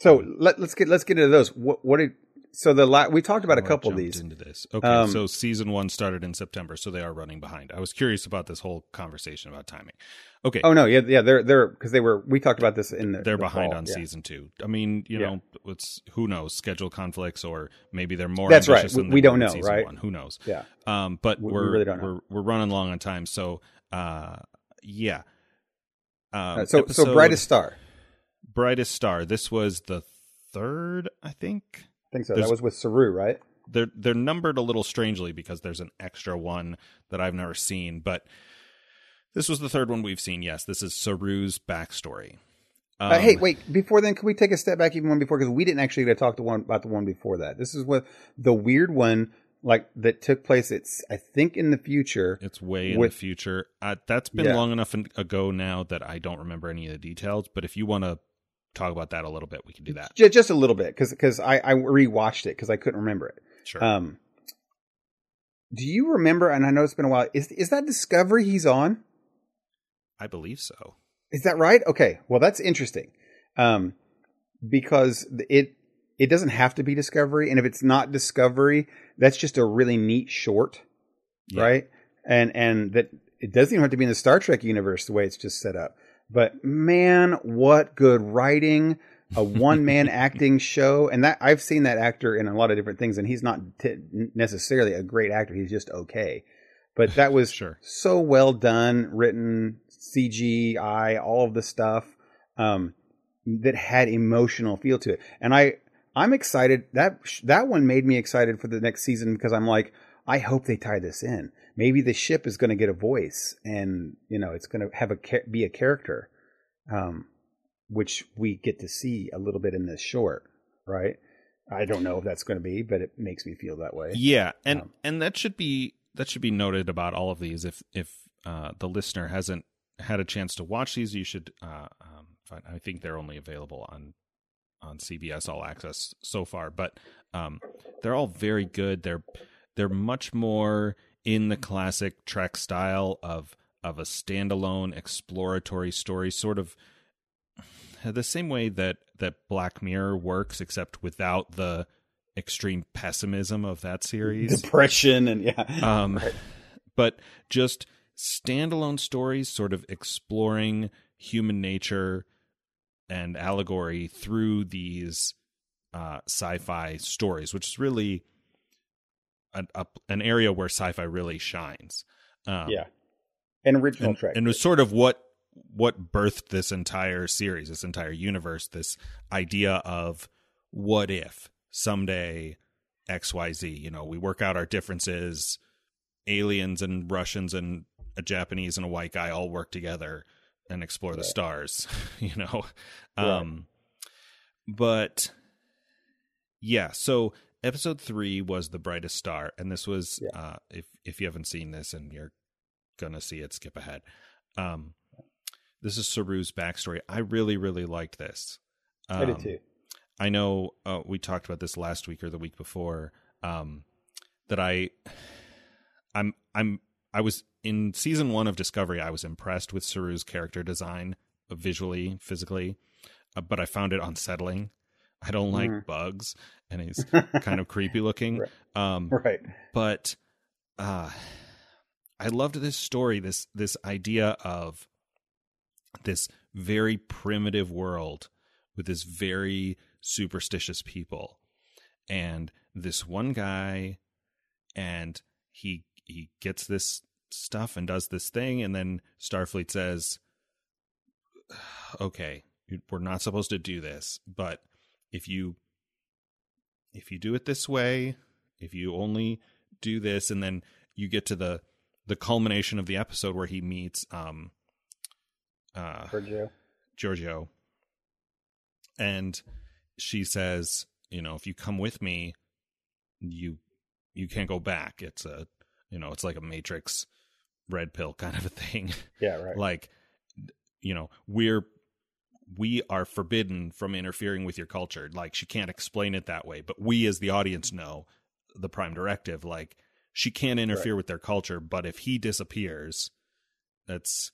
So let's get into those. We talked about a couple of these. Into this. Okay, so season 1 started in September, so they are running behind. I was curious about this whole conversation about timing. Okay. Oh no, yeah, they're because they were. We talked about this in the. They're behind fall. On season 2. I mean, it's who knows, schedule conflicts, or maybe they're more. That's right. We don't know, right? One. Who knows? Yeah. But we really don't know. We're running long on time, so yeah. So Brightest Star. Brightest Star. This was the 3rd, I think. I think so. That was with Saru, right? They're numbered a little strangely because there's an extra one that I've never seen, but this was the 3rd one we've seen. Yes, this is Saru's backstory. Hey, wait! Before then, can we take a step back even one before, because we didn't actually get to talk about the one before that. This is what the weird one like that took place. It's I think in the future. It's way in the future. That's been long enough ago now that I don't remember any of the details. But if you want to talk about that a little bit, we can do that just a little bit because I rewatched it because I couldn't remember it. Sure. Do you remember, and I know it's been a while, is that Discovery he's on? I believe so. Is that right? Okay. Well, that's interesting. Because it doesn't have to be Discovery. And if it's not Discovery, that's just a really neat short. Yeah. Right. And that it doesn't even have to be in the Star Trek universe, the way it's just set up. But man, what good writing, a one-man acting show. And that I've seen that actor in a lot of different things, and he's not necessarily a great actor. He's just okay. But that was sure. So well done, written, CGI, all of the stuff that had emotional feel to it. And I'm excited. That one made me excited for the next season, because I'm like, I hope they tie this in. Maybe the ship is going to get a voice, and it's going to have be a character, which we get to see a little bit in this short, right? I don't know if that's going to be, but it makes me feel that way. Yeah, and that should be noted about all of these. If the listener hasn't had a chance to watch these, you should. I think they're only available on CBS All Access so far, but they're all very good. They're much more in the classic Trek style of a standalone exploratory story, sort of the same way that Black Mirror works, except without the extreme pessimism of that series. Depression and yeah. Right. But just standalone stories sort of exploring human nature and allegory through these sci-fi stories, which is really... an area where sci-fi really shines. And original Trek. And it was sort of what birthed this entire series, this entire universe, this idea of what if someday XYZ, we work out our differences, aliens and Russians and a Japanese and a white guy all work together and explore the stars, Right. But yeah, so... Episode 3 was The Brightest Star, and this was, if you haven't seen this and you're going to see it, skip ahead. This is Saru's backstory. I really, really liked this. I did too. I know we talked about this last week or the week before, that I was in season 1 of Discovery. I was impressed with Saru's character design, visually, physically, but I found it unsettling. I don't like bugs, and he's kind of creepy looking. Right. But I loved this story, this idea of this very primitive world with this very superstitious people. And this one guy, and he gets this stuff and does this thing, and then Starfleet says, okay, we're not supposed to do this, but... If you do it this way, if you only do this, and then you get to the culmination of the episode where he meets Giorgio, and she says, if you come with me, you can't go back. It's a it's like a Matrix red pill kind of a thing. Yeah, right. Like we are forbidden from interfering with your culture. Like, she can't explain it that way, but we as the audience know the prime directive, like she can't interfere with their culture, but if he disappears, that's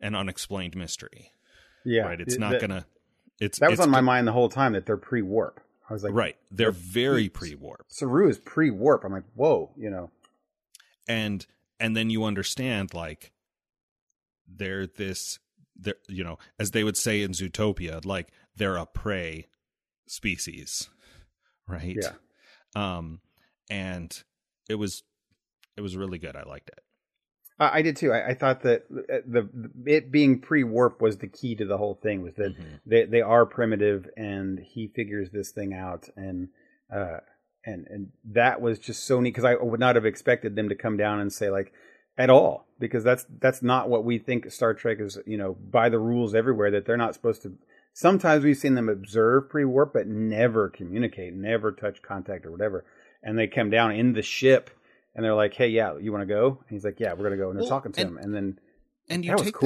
an unexplained mystery. Yeah. Right. It's not gonna, that was on my mind the whole time, that they're pre-warp. I was like, right. They're very pre-warp. Saru is pre-warp. I'm like, whoa, and then you understand, like, they're this, they're, as they would say in Zootopia, like, they're a prey species, right? Yeah. And it was really good. I liked it. I did too. I thought that it being pre-warp was the key to the whole thing, was that they are primitive, and he figures this thing out, and that was just so neat, because I would not have expected them to come down and say, like, at all, because that's not what we think Star Trek is, by the rules everywhere, that they're not supposed to. Sometimes we've seen them observe pre-warp, but never communicate, never touch contact or whatever. And they come down in the ship, and they're like, hey, yeah, you want to go? And he's like, yeah, we're going to go. And they're talking to him. And you take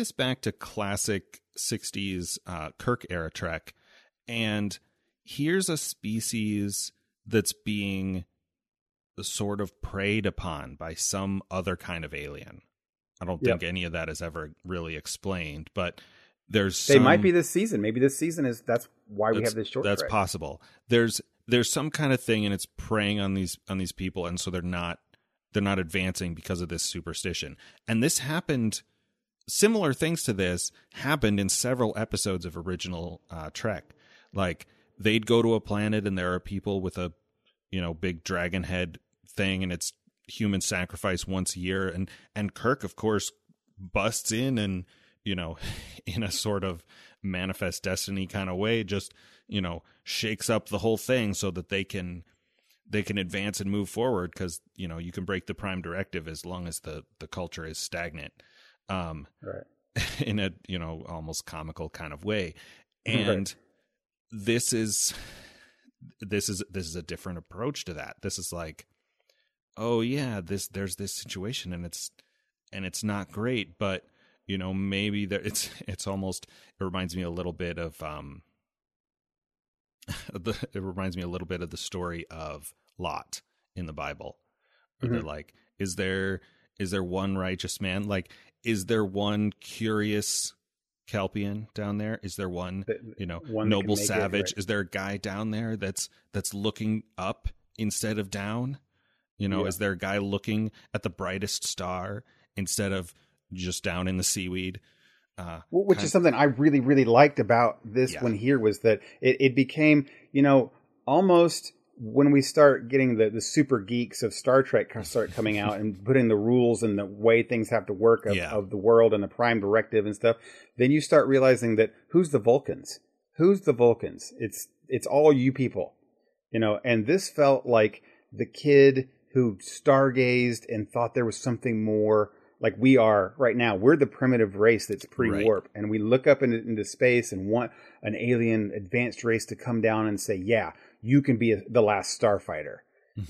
this back to, classic 60s Kirk era Trek. And here's a species that's being sort of preyed upon by some other kind of alien. I don't think any of that is ever really explained, but there's they might be this season. Maybe this season is that's why we have this short. That's possible. There's some kind of thing, and it's preying on these people, and so they're not advancing because of this superstition. And this happened. Similar things to this happened in several episodes of original Trek. Like they'd go to a planet, and there are people with a big dragon head thing, and it's human sacrifice once a year. And Kirk, of course, busts in and, in a sort of manifest destiny kind of way, just, shakes up the whole thing so that they can advance and move forward. 'Cause you can break the prime directive as long as the culture is stagnant, right. in a, almost comical kind of way. And this is a different approach to that. This is like, oh yeah, there's this situation and it's not great, but maybe it reminds me a little bit of the story of Lot in the Bible. Where they're like, is there one righteous man? Like, is there one curious Kelpian down there? Is there one one noble savage? Is there a guy down there that's looking up instead of down? Is there a guy looking at the brightest star instead of just down in the seaweed? Which is something I really, really liked about this one here was that it became, almost when we start getting the super geeks of Star Trek start coming out and putting the rules and the way things have to work of the world and the prime directive and stuff, then you start realizing that who's the Vulcans? Who's the Vulcans? It's all you people, and this felt like the kid who stargazed and thought there was something more, like we are right now. We're the primitive race that's pre-warp. Right. And we look up into space and want an alien advanced race to come down and say, yeah, you can be the last starfighter.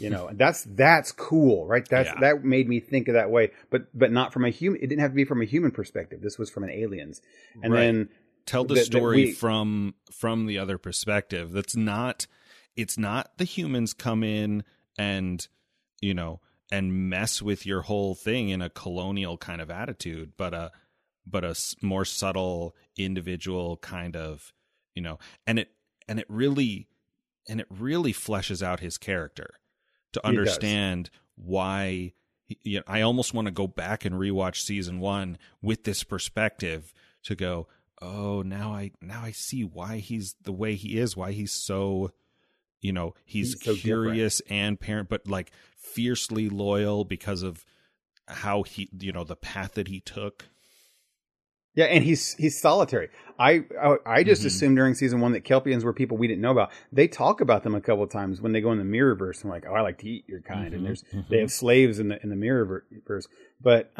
And that's cool, right? That made me think of that way, but not from a human. It didn't have to be from a human perspective. This was from an alien's. And then tell the story from the other perspective. It's not the humans come in and, and mess with your whole thing in a colonial kind of attitude, but a more subtle individual kind of, and it really fleshes out his character to understand why. I almost want to go back and rewatch season one with this perspective to go, oh, now I see why he's the way he is, why he's so. He's so curious and parent, but like fiercely loyal because of how he, the path that he took. Yeah, and he's solitary. I just assumed during season one that Kelpians were people we didn't know about. They talk about them a couple of times when they go in the Mirrorverse. I'm like, oh, I like to eat your kind, and they have slaves in the Mirrorverse. But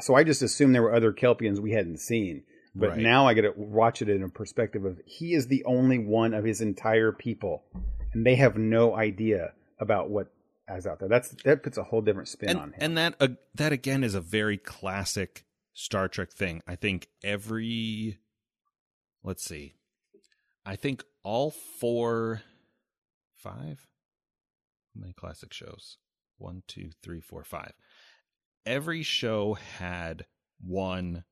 so I just assumed there were other Kelpians we hadn't seen. But now I get to watch it in a perspective of he is the only one of his entire people, and they have no idea about what is out there. That puts a whole different spin on him. And that again is a very classic Star Trek thing. I think all five, how many classic shows? 1, 2, 3, 4, 5. Every show had one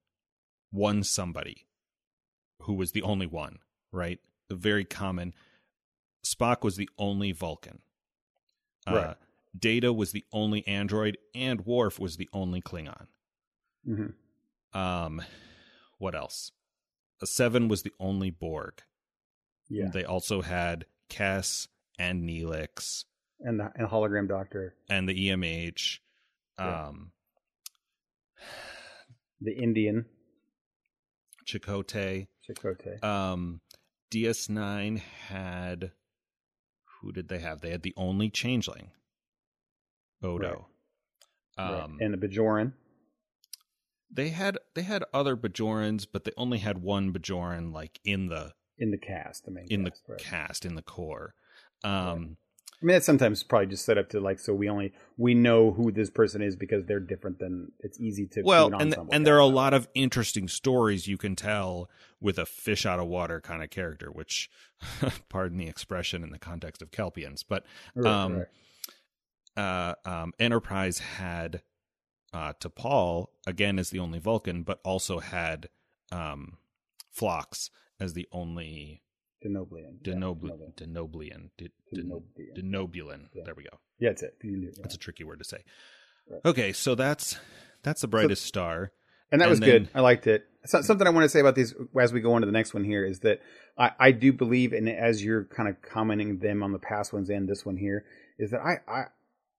somebody who was the only one, right? Very common. Spock was the only Vulcan. Right. Data was the only android, and Worf was the only Klingon. What else? Seven was the only Borg. Yeah. They also had Kess and Neelix. And the Hologram Doctor. And the EMH. Yeah. The Indian. Chakotay. DS9 had... Who did they have? They had the only changeling, Odo. Right. And the Bajoran. They had other Bajorans, but they only had one Bajoran, like in the cast, the main in cast, the cast in the core. I mean, that's sometimes probably just set up to like, so we know who this person is because they're different than it's easy to. Well, and there are a lot of interesting stories you can tell with a fish out of water kind of character, which pardon the expression in the context of Kelpians, but Enterprise had T'Pol again as the only Vulcan, but also had Phlox as the only Denobulan. Yeah. There we go. Yeah, it's it. Yeah. That's a tricky word to say. Right. Okay, so that's the brightest star, and that was good. I liked it. So, something I want to say about these as we go on to the next one here is that I do believe, and as you're kind of commenting them on the past ones and this one here, is that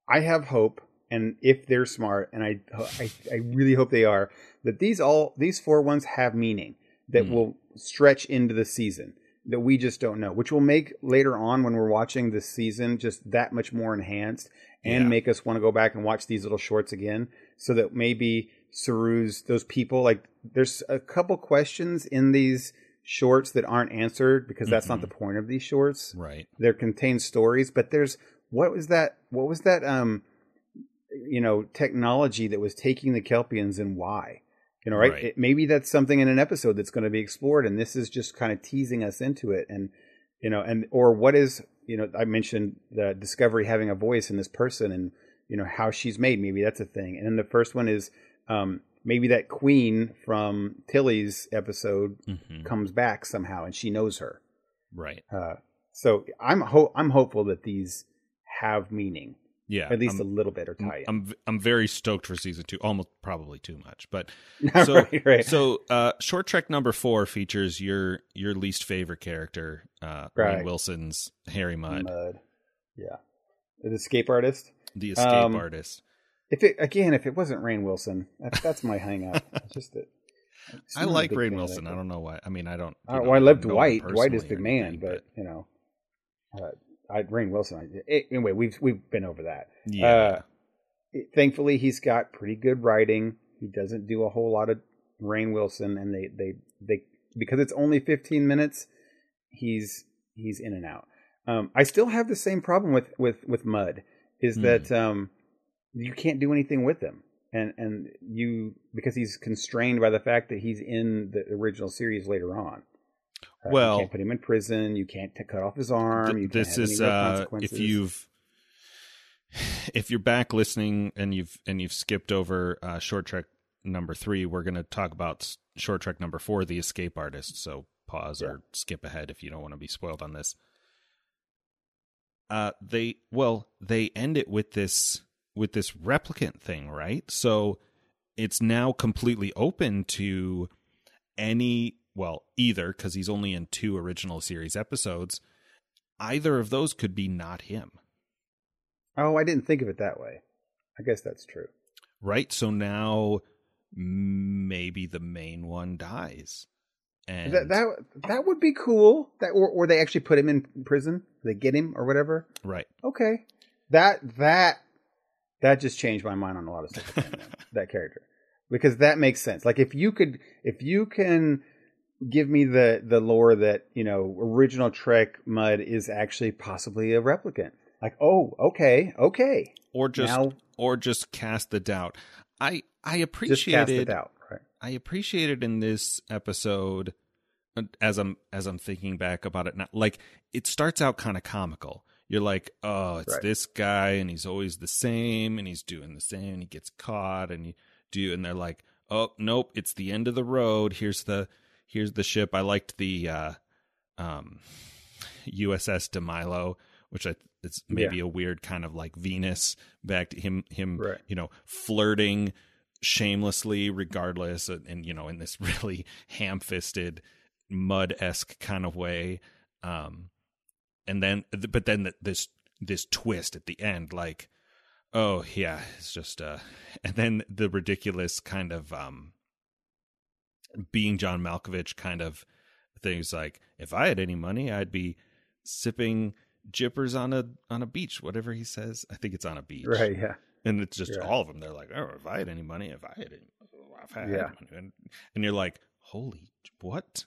I have hope, and if they're smart, and I really hope they are, that these four ones have meaning that will stretch into the season that we just don't know, which will make later on when we're watching this season just that much more enhanced and make us want to go back and watch these little shorts again, so that maybe Saru's, those people, like there's a couple questions in these shorts that aren't answered because that's not the point of these shorts. Right. They're contained stories, but there's, what was that, technology that was taking the Kelpians and why? Right? Maybe that's something in an episode that's going to be explored, and this is just kind of teasing us into it. And, or what is, I mentioned the Discovery having a voice in this person and, how she's made. Maybe that's a thing. And then the first one is maybe that queen from Tilly's episode comes back somehow and she knows her. Right. So I'm hopeful that these have meaning. Yeah, at least a little bit or tie-in. I'm very stoked for season 2, almost probably too much, but so right. So Short Trek number 4 features your least favorite character, Rainn Wilson's Harry Mudd. Yeah, the Escape Artist. The Escape Artist. If it wasn't Rainn Wilson, that's my hang-up. Just it. I like Rainn Wilson. I don't know why. I mean, I don't. I love Dwight. Dwight is the man, but. Rainn Wilson. Anyway, we've been over that. Yeah. Thankfully, he's got pretty good writing. He doesn't do a whole lot of Rainn Wilson, and they because it's only 15 minutes, he's in and out. I still have the same problem with Mudd is that you can't do anything with him, and you because he's constrained by the fact that he's in the original series later on. You can't put him in prison. You can't cut off his arm. If you're back listening and you've skipped over Short Trek number 3, we're going to talk about Short Trek number 4, The Escape Artist. So pause or skip ahead if you don't want to be spoiled on this. They end it with this replicant thing, right? So it's now completely open to any. Well, either, because he's only in 2 original series episodes, either of those could be not him. Oh, I didn't think of it that way. I guess that's true. Right? So now maybe the main one dies. And that would be cool. That or they actually put him in prison. They get him or whatever. Right. Okay. That just changed my mind on a lot of stuff. That character. Because that makes sense. Like if you can give me the lore that, original Trek Mudd is actually possibly a replicant. Like, oh, okay. Or just cast the doubt. I appreciated just cast the doubt, right? I appreciated in this episode as I'm thinking back about it now. Like it starts out kind of comical. You're like, oh, it's this guy and he's always the same and he's doing the same and he gets caught and they're like, oh nope, it's the end of the road. Here's the ship. I liked the USS DeMilo, which it's maybe a weird kind of like Venus back to him flirting shamelessly regardless, and in this really ham-fisted Mudd-esque kind of way. But then this twist at the end, like, oh yeah, it's just and then the ridiculous kind of being John Malkovich kind of things, like, if I had any money, I'd be sipping jippers on a beach, whatever he says. I think it's on a beach. Right, yeah. And it's just all of them. They're like, oh, if I had any money. And you're like, holy, what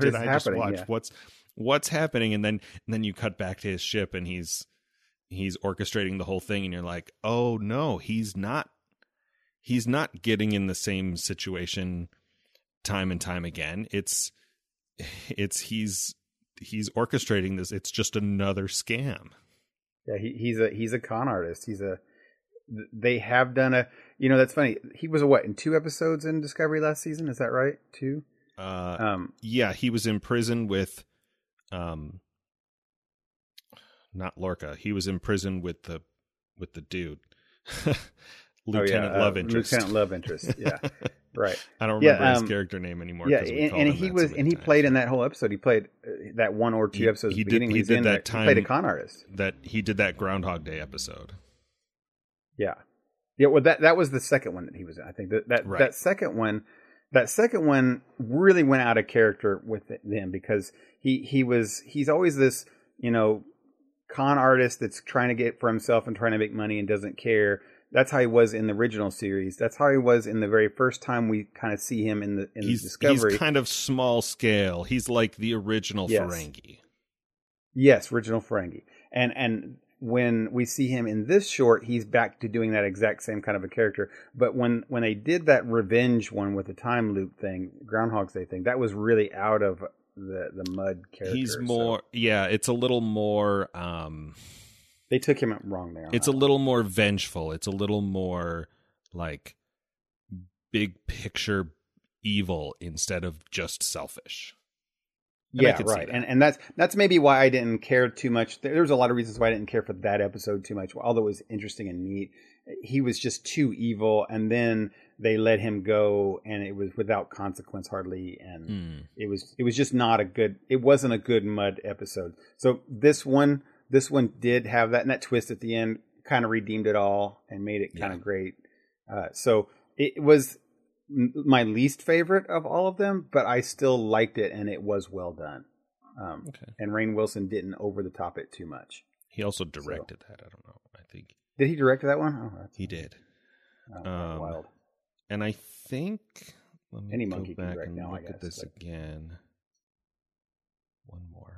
did I just watch? Yeah. What's happening? And then you cut back to his ship and he's orchestrating the whole thing. And you're like, oh no, he's not getting in the same situation time and time again. He's orchestrating this. It's just another scam. Yeah, he's a con artist. They have done a, you know, that's funny. He was in 2 episodes in Discovery last season? Is that right? 2? Yeah, he was in prison with, not Lorca. He was in prison with the dude. Lieutenant Love Interest. Lieutenant Love Interest. Yeah. Right. I don't remember his character name anymore. Yeah. He played in that whole episode. He played that 1 or 2 episodes. He played a con artist. He did that Groundhog Day episode. Yeah. Yeah. Well, that was the second one that he was in. I think that second one really went out of character with them because he's always this, you know, con artist that's trying to get for himself and trying to make money and doesn't care. That's how he was in the original series. That's how he was in the very first time we kind of see him in the Discovery. He's kind of small scale. He's like the original Ferengi. Yes, original Ferengi. And when we see him in this short, he's back to doing that exact same kind of a character. But when they did that revenge one with the time loop thing, Groundhog Day thing, that was really out of the Mudd character. He's more... So. Yeah, it's a little more... They took him wrong there. It's a little more vengeful. It's a little more like big picture evil instead of just selfish. And yeah, right. And that's maybe why I didn't care too much. There's a lot of reasons why I didn't care for that episode too much. Although it was interesting and neat, he was just too evil. And then they let him go, and it was without consequence hardly. And it was just not a good. It wasn't a good Mudd episode. So this one. This one did have that, and that twist at the end kind of redeemed it all and made it kind of great. So it was my least favorite of all of them, but I still liked it, and it was well done. And Rainn Wilson didn't over-the-top it too much. He also directed that, I don't know, I think. Did he direct that one? Oh, he did. Wild. And I think... Any monkey can direct now, I guess. Look at this again. One more.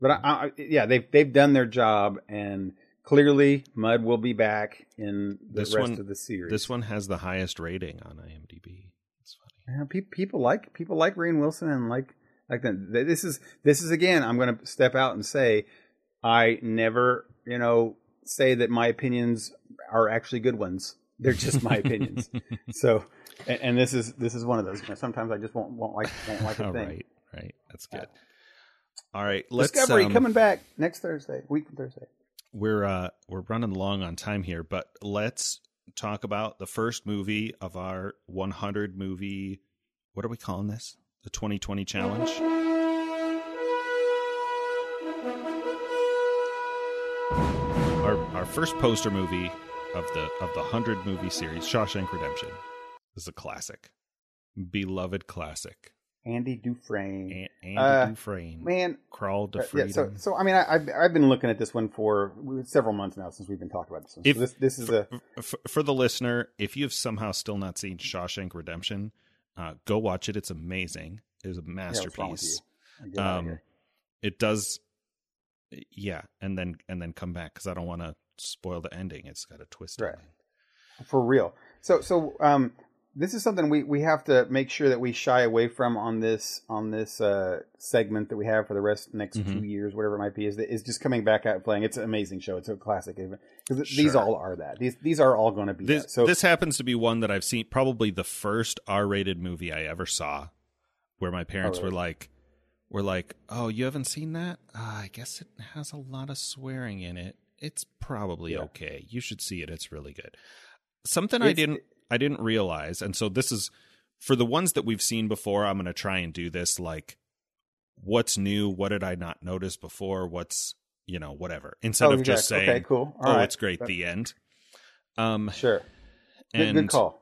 But they've done their job, and clearly Mudd will be back in the rest of the series. This one has the highest rating on IMDb. It's funny. Yeah, people like Rainn Wilson and like them. This is again. I'm going to step out and say I never say that my opinions are actually good ones. They're just my opinions. So and this is one of those. Sometimes I just won't like a thing. Right. That's good. All right, Discovery coming back next Thursday, week from Thursday. We're running long on time here, but let's talk about the first movie of our 100 movie. What are we calling this? The 2020 challenge. Our first poster movie of the 100 movie series, Shawshank Redemption. This is a classic, beloved classic. Andy Dufresne. Man, Crawl to Freedom. Yeah, so I mean, I've been looking at this one for several months now since we've been talking about this one. For the listener, if you've somehow still not seen Shawshank Redemption, go watch it. It's amazing. It was a masterpiece. Yeah, it does. Yeah. And then come back. Cause I don't want to spoil the ending. It's got a twist. Right. For real. So, this is something we have to make sure that we shy away from on this segment that we have for the next 2 years, whatever it might be, is just coming back out and playing. It's an amazing show. It's a classic event. These all are that. These are all going to be that. So this happens to be one that I've seen, probably the first R-rated movie I ever saw, where my parents were like, "Oh, you haven't seen that? I guess it has a lot of swearing in it. It's probably okay. You should see it. It's really good." I didn't realize. And so this is for the ones that we've seen before. I'm going to try and do this. Like, what's new? What did I not notice before? What's, whatever. Instead of just saying, okay, cool. It's great. That's... the end. Sure. Good call.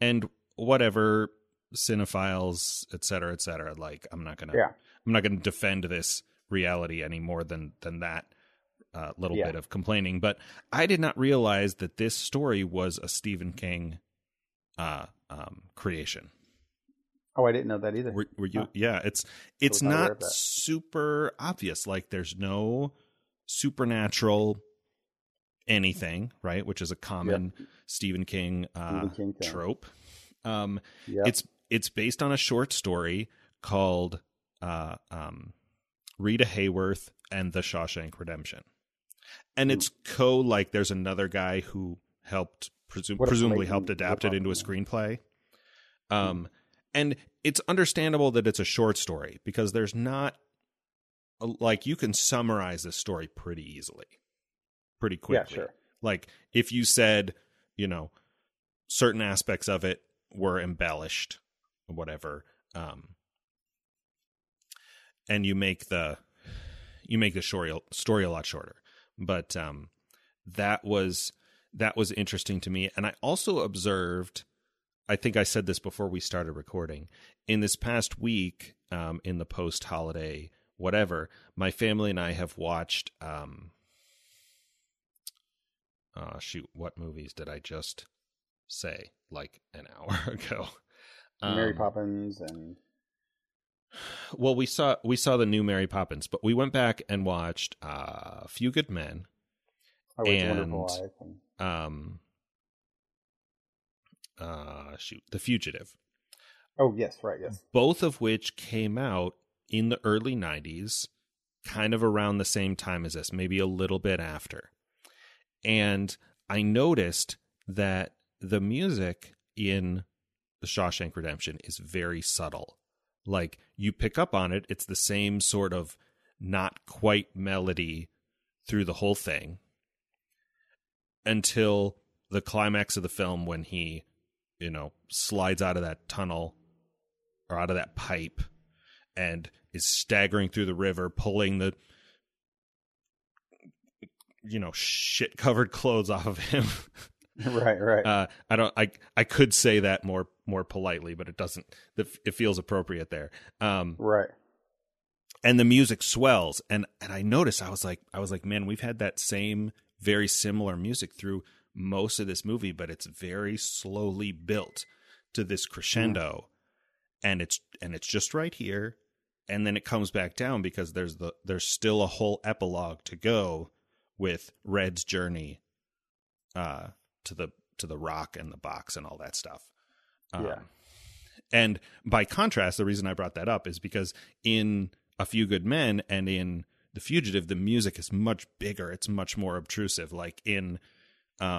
And whatever cinephiles, et cetera, like I'm not going to defend this reality any more than that. Little bit of complaining, but I did not realize that this story was a Stephen King creation. Oh, I didn't know that either. Were you? Huh. Yeah, it's not super obvious. Like, there's no supernatural anything, right? Which is a common Stephen King trope. It's based on a short story called Rita Hayworth and the Shawshank Redemption. And it's like there's another guy who helped, presumably helped adapt it into a screenplay. And it's understandable that it's a short story because there's not, like, you can summarize this story pretty easily, pretty quickly. Yeah, sure. Like, if you said, you know, certain aspects of it were embellished, whatever, and you make the story a lot shorter. But that was interesting to me. And I also observed, I think I said this before we started recording, in this past week, in the post-holiday whatever, my family and I have watched, what movies did I just say like an hour ago? Mary Poppins and... Well, we saw the new Mary Poppins, but we went back and watched A Few Good Men and The Fugitive. Oh, yes, right, yes. Both of which came out in the early 90s, kind of around the same time as this, maybe a little bit after. And I noticed that the music in The Shawshank Redemption is very subtle. Like, you pick up on it, it's the same sort of not quite melody through the whole thing until the climax of the film when he, you know, slides out of that tunnel or out of that pipe and is staggering through the river, pulling the, you know, shit-covered clothes off of him. Right. I could say that more politely, but it doesn't. It feels appropriate there. Right. And the music swells, and I noticed. I was like, man, we've had that same very similar music through most of this movie, but it's very slowly built to this crescendo, and it's just right here, and then it comes back down because there's still a whole epilogue to go with Red's journey. To the rock and the box and all that stuff. Yeah. And by contrast, the reason I brought that up is because in A Few Good Men and in The Fugitive, the music is much bigger. It's much more obtrusive. Like in A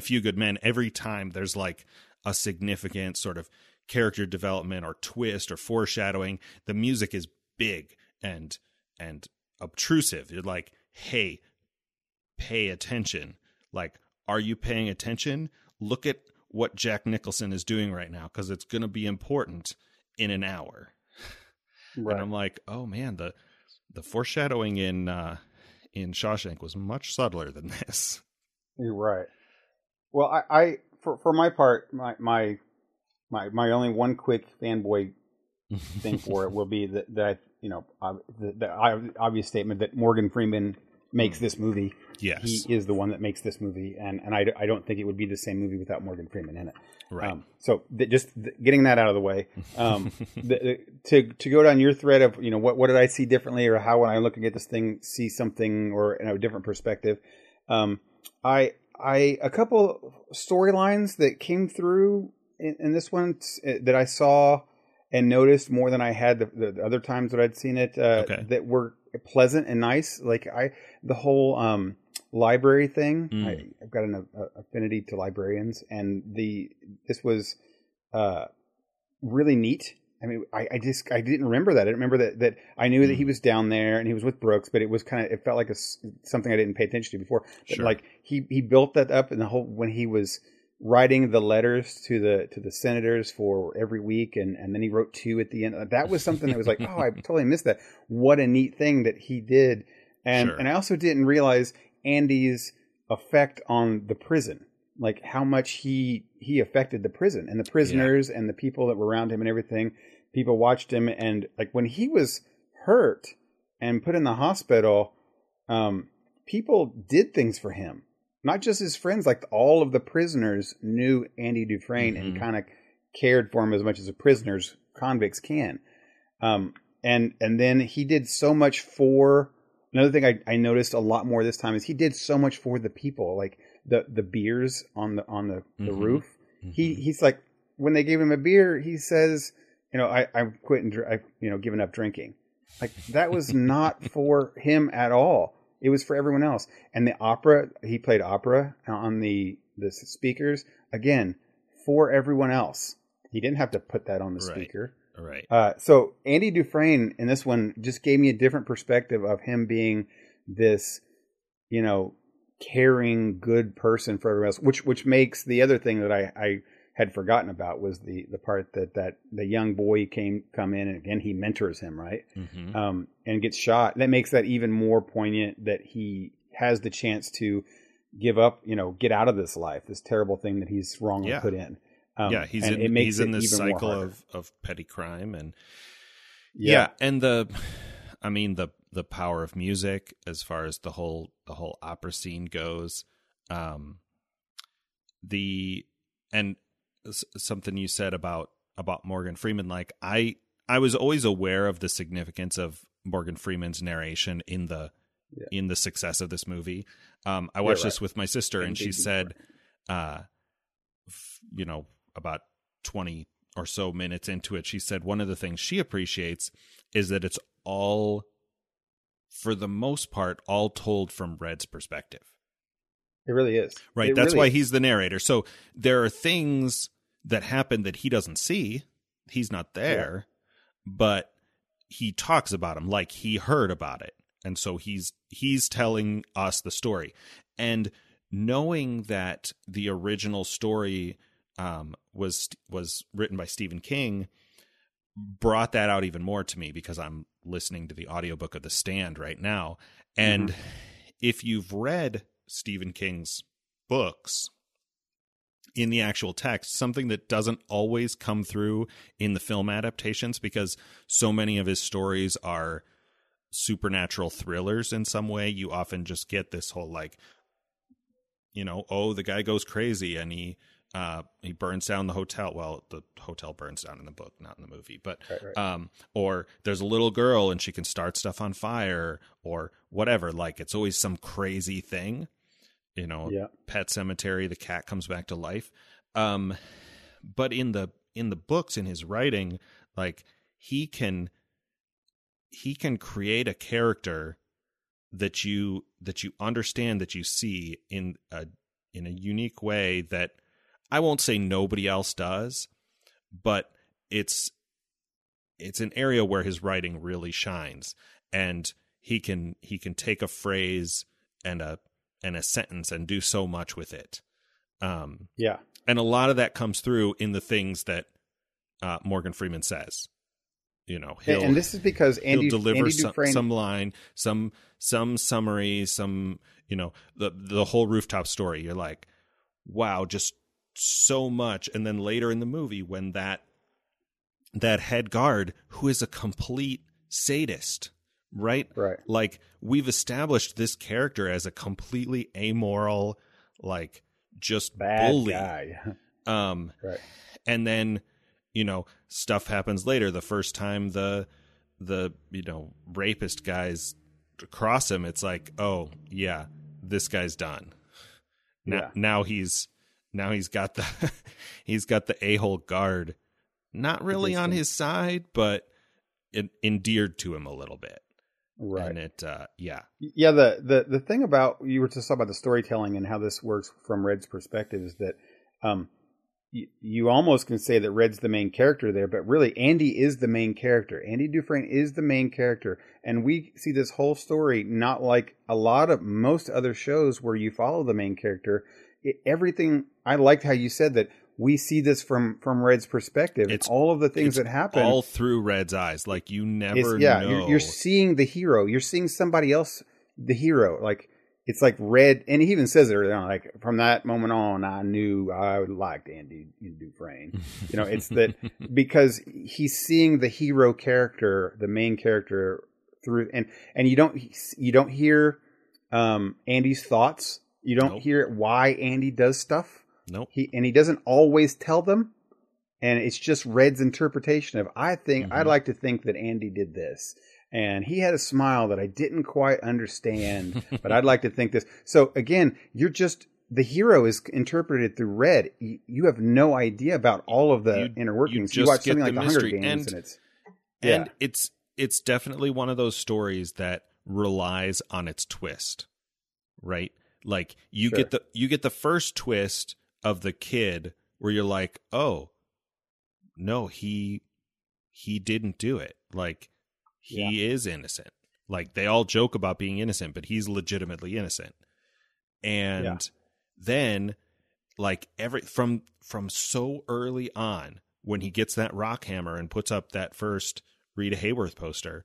Few Good Men, every time there's like a significant sort of character development or twist or foreshadowing, the music is big and obtrusive. You're like, hey, pay attention. Like, are you paying attention? Look at what Jack Nicholson is doing right now, because it's going to be important in an hour. Right. And I'm like, oh man, the foreshadowing in Shawshank was much subtler than this. You're right. Well, I for my part, my only one quick fanboy thing for it will be the obvious statement that Morgan Freeman makes this movie. Yes. He is the one that makes this movie, and I don't think it would be the same movie without Morgan Freeman in it. Right. Getting that out of the way, to go down your thread of, you know, what did I see differently, or how when I look at this thing see something or in a different perspective. I a couple storylines that came through in this one that I saw and noticed more than I had the other times that I'd seen it that were pleasant and nice. Like the whole library thing. I've got an affinity to librarians, and this was really neat. I mean, I didn't remember that. I didn't remember that I knew that he was down there and he was with Brooks, but it was kind of, it felt like something I didn't pay attention to before. Sure. Like he built that up, and the whole when he was writing the letters to the senators for every week, and then he wrote two at the end. That was something that was like, oh, I totally missed that. What a neat thing that he did. And sure. And I also didn't realize Andy's effect on the prison, like how much he affected the prison and the prisoners and the people that were around him and everything. People watched him, and like when he was hurt and put in the hospital, people did things for him. Not just his friends, like all of the prisoners knew Andy Dufresne and kind of cared for him as much as the prisoners, convicts can. And then he did so much for, another thing I noticed a lot more this time is he did so much for the people, like the beers on the roof. Mm-hmm. He's like, when they gave him a beer, he says, you know, I'm quitting, giving up drinking. Like that was not for him at all. It was for everyone else. And the opera, he played opera on the speakers. Again, for everyone else. He didn't have to put that on the speaker. Right. So Andy Dufresne in this one just gave me a different perspective of him being this, you know, caring, good person for everyone else, which makes the other thing that I had forgotten about was the part that the young boy come in, and again, he mentors him, right? Mm-hmm. And gets shot. That makes that even more poignant that he has the chance to give up, you know, get out of this life, this terrible thing that he's wrongly put in. He's in this cycle of petty crime and and the power of music as far as the whole opera scene goes. Something you said about Morgan Freeman, like I was always aware of the significance of Morgan Freeman's narration in the success of this movie. I watched this with my sister, and she said, you know, about 20 or so minutes into it, she said one of the things she appreciates is that it's all, for the most part, all told from Red's perspective. It really is. Right. That's why he's the narrator. So there are things that happen that he doesn't see. He's not there, but he talks about them like he heard about it. And so he's telling us the story. And knowing that the original story was written by Stephen King brought that out even more to me, because I'm listening to the audiobook of The Stand right now. And if you've read Stephen King's books in the actual text, something that doesn't always come through in the film adaptations, because so many of his stories are supernatural thrillers in some way, you often just get this whole, like, you know, oh, the guy goes crazy and he burns down the hotel. Well, the hotel burns down in the book, not in the movie, but or there's a little girl and she can start stuff on fire or whatever. Like, it's always some crazy thing, you know. Pet Cemetery, the cat comes back to life. But in the books, in his writing, like he can create a character that you understand, that you see in a unique way that I won't say nobody else does, but it's an area where his writing really shines, and he can take a phrase and a sentence and do so much with it. And a lot of that comes through in the things that Morgan Freeman says. You know, and this is because Andy Dufresne delivers some line, some summary, some, you know, the whole rooftop story. You're like, wow, just so much. And then later in the movie, when that head guard, who is a complete sadist, right, like, we've established this character as a completely amoral, like, just bad bully guy. And then, you know, stuff happens later. The first time the you know, rapist guys cross him, it's like, oh yeah, this guy's done. Now he's got the a-hole guard, not really on his side, but endeared to him a little bit. Right. And it the thing about, you were just talking about the storytelling and how this works from Red's perspective, is that you almost can say that Red's the main character there, but really Andy is the main character. Andy Dufresne is the main character. And we see this whole story, not like a lot of most other shows where you follow the main character. Everything, I liked how you said that we see this from Red's perspective. It's all of the things that happen all through Red's eyes. Like, you never know. You're seeing the hero. You're seeing somebody else, the hero. Like, it's like Red, and he even says it earlier on, like, from that moment on, I knew I liked Andy Dufresne. You know, it's that because he's seeing the hero character, the main character, through, and you don't hear Andy's thoughts. You don't hear why Andy does stuff. Nope. He doesn't always tell them, and it's just Red's interpretation of, I'd like to think that Andy did this. And he had a smile that I didn't quite understand, but I'd like to think this. So again, you're just, the hero is interpreted through Red. You have no idea about all of the inner workings. You watch something like The Hunger Games, and it's definitely one of those stories that relies on its twist, right? Like you sure. get the first twist of the kid where you're like, oh no, he didn't do it. Like he is innocent. Like they all joke about being innocent, but he's legitimately innocent. And then like from so early on, when he gets that rock hammer and puts up that first Rita Hayworth poster,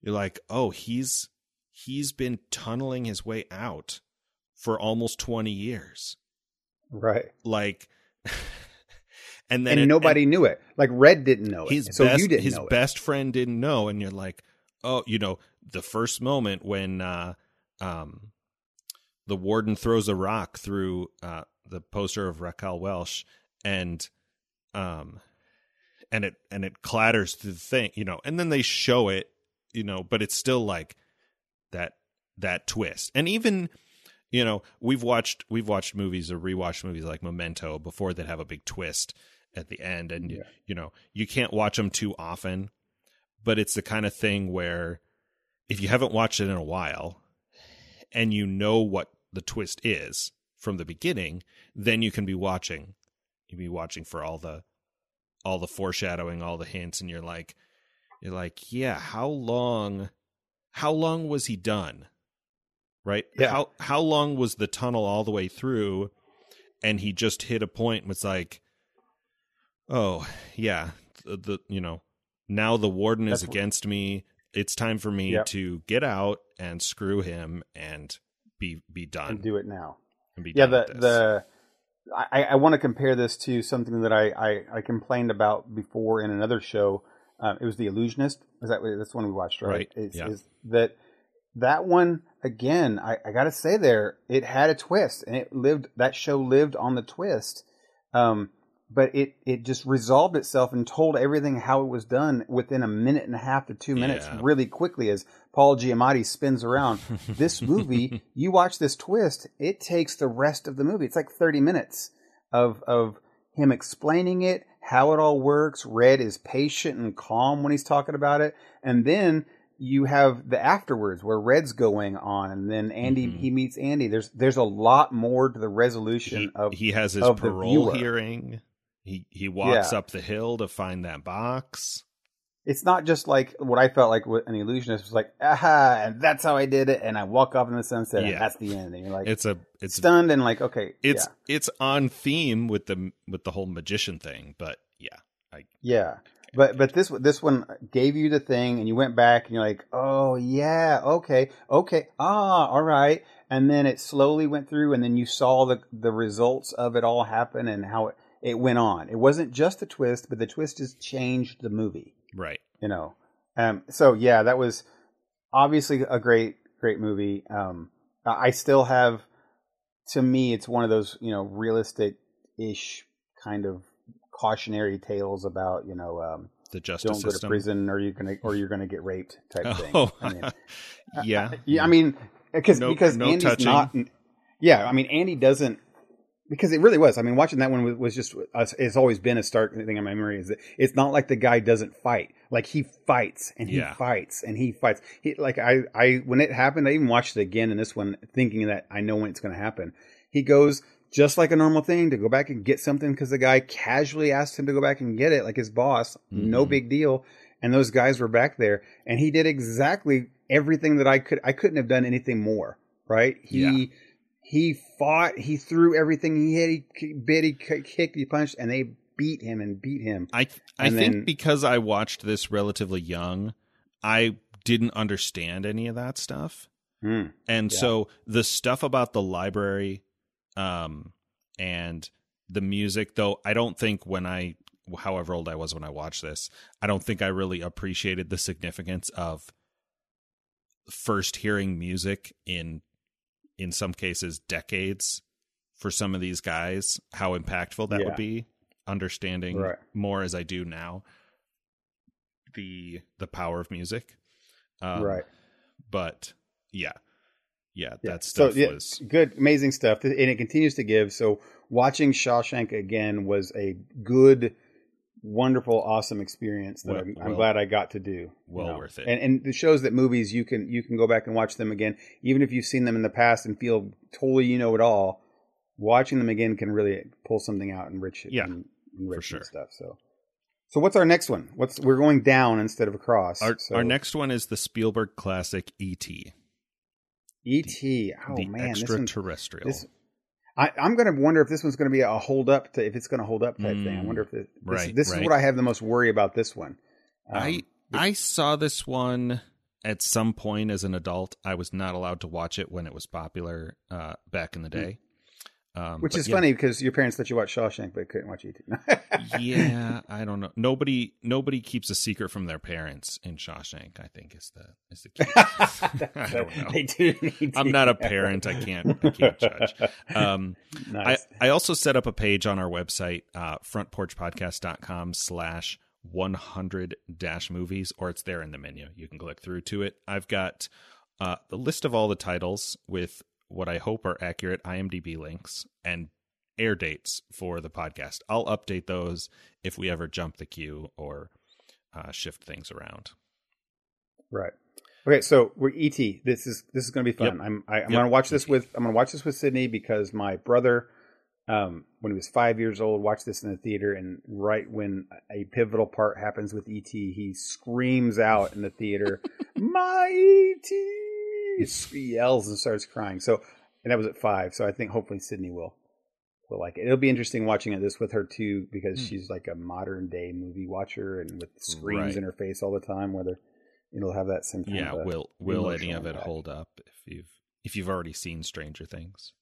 you're like, oh, he's been tunneling his way out for almost 20 years. Right. Like, and then nobody knew it. Like Red didn't know it. His best friend didn't know. And you're like, oh, you know, the first moment when, the warden throws a rock through, the poster of Raquel Welch and it clatters through the thing, you know, and then they show it, you know, but it's still like that twist. And even, you know, we've watched movies or rewatched movies like Memento before that have a big twist at the end. And, you know, you can't watch them too often, but it's the kind of thing where if you haven't watched it in a while and you know what the twist is from the beginning, then you can be watching. You'd be watching for all the foreshadowing, all the hints. And you're like, yeah, how long was he done? Right? Yeah. How long was the tunnel all the way through? And he just hit a point and was like, oh, yeah, you know, now the warden is against me. It's time for me to get out and screw him and be done. And do it now. And be done with this. I want to compare this to something that I complained about before in another show. It was The Illusionist. That's the one we watched, right? That one, again, I got to say there, it had a twist and that show lived on the twist. But it just resolved itself and told everything how it was done within a minute and a half to 2 minutes really quickly as Paul Giamatti spins around. This movie, you watch this twist, it takes the rest of the movie. It's like 30 minutes of him explaining it, how it all works. Red is patient and calm when he's talking about it. And then you have the afterwards where Red's going on, and then Andy he meets Andy. There's a lot more to the resolution he has his parole hearing. He walks up the hill to find that box. It's not just like what I felt like an illusionist was like, aha, and that's how I did it, and I walk off in the sunset, and that's the end. And you're like, it's stunned and like, okay, it's on theme with the whole magician thing, but But this one gave you the thing, and you went back, and you're like, oh, yeah, okay, all right. And then it slowly went through, and then you saw the results of it all happen and how it went on. It wasn't just the twist, but the twist has changed the movie. Right. You know? That was obviously a great, great movie. I still have, to me, it's one of those, you know, realistic-ish kind of cautionary tales about, you know, the justice system. Don't go to prison or you're gonna get raped type thing. Oh. I mean, I mean, because no Andy's touching. Not. Yeah, I mean, Andy doesn't, because it really was. I mean, watching that one was just. It's always been a stark thing in my memory. Is that it's not like the guy doesn't fight. Like he fights and he fights. He when it happened, I even watched it again in this one, thinking that I know when it's going to happen. He goes. Just like a normal thing to go back and get something because the guy casually asked him to go back and get it, like his boss, no big deal. And those guys were back there, and he did exactly everything that I could. I couldn't have done anything more, right? He fought, he threw everything he hit, he bit, he kicked, he punched, and they beat him. I think because I watched this relatively young, I didn't understand any of that stuff, so the stuff about the library. And the music, though, I don't think however old I was when I watched this, I don't think I really appreciated the significance of first hearing music in some cases, decades for some of these guys, how impactful that would be, understanding more as I do now, the power of music. But yeah, that stuff was good, amazing stuff, and it continues to give. So watching Shawshank again was a good wonderful, awesome experience that I'm glad I got to do. Worth it. And it shows that movies, you can go back and watch them again, even if you've seen them in the past and feel totally it all. Watching them again can really pull something out and enrich it. Yeah, and stuff. So what's our next one? We're going down instead of across. Our next one is the Spielberg classic E.T. E.T. The extraterrestrial. I'm going to wonder if this one's going to be a hold up to, if it's going to hold up type thing. I wonder if this is what I have the most worry about this one. I saw this one at some point as an adult. I was not allowed to watch it when it was popular back in the day. Which is funny because your parents let you watch Shawshank, but couldn't watch E.T. Yeah, I don't know. Nobody keeps a secret from their parents in Shawshank, I think is the key. I don't know. They do need to. I'm not a parent. I can't judge. Nice. I also set up a page on our website, frontporchpodcast.com/100-movies, or it's there in the menu. You can click through to it. I've got the list of all the titles with what I hope are accurate IMDb links and air dates for the podcast. I'll update those if we ever jump the queue or shift things around. Right. Okay. So we're E.T. This is going to be fun. Yep. I'm going to watch this with Sydney because my brother, when he was 5 years old, watched this in the theater, and right when a pivotal part happens with E.T., he screams out in the theater, "My E.T." He yells and starts crying. So, and that was at 5. So I think hopefully Sydney will like it. It'll be interesting watching this with her too, because she's like a modern day movie watcher and with screens in her face all the time. Whether it'll have that same kind of will any of it hold up if you've already seen Stranger Things?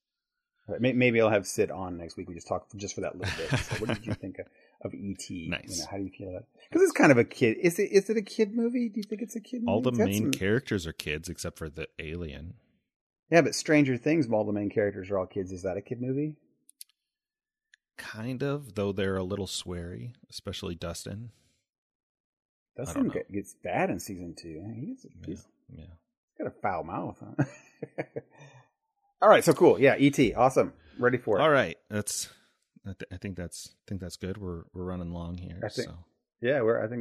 Maybe I'll have Sid on next week. We just talk just for that little bit. So what did you think of E.T.? Nice. How do you feel about it? Because it's kind of a kid. Is it a kid movie? Do you think it's a kid movie? All the main characters are kids except for the alien. Yeah, but Stranger Things, all the main characters are all kids. Is that a kid movie? Kind of, though they're a little sweary, especially Dustin. Dustin gets bad in season 2. He's got a foul mouth, huh? All right, so cool. Yeah, E.T. Awesome. Ready for it. All right, I think that's good. We're running long here. I think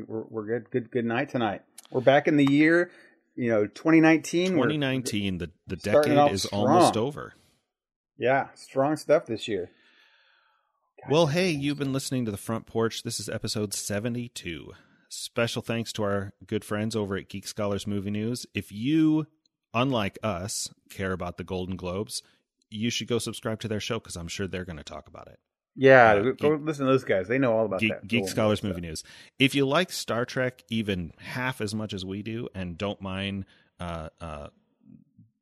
we're good. Good night tonight. We're back in the year, 2019. 2019. The decade is almost over. Yeah, strong stuff this year. God, well, hey, you've been listening to The Front Porch. This is episode 72. Special thanks to our good friends over at Geek Scholars Movie News. If you, unlike us, care about the Golden Globes, you should go subscribe to their show because I'm sure they're going to talk about it. Yeah, go listen to those guys. They know all about that. Geek Scholars Movie News. If you like Star Trek even half as much as we do and don't mind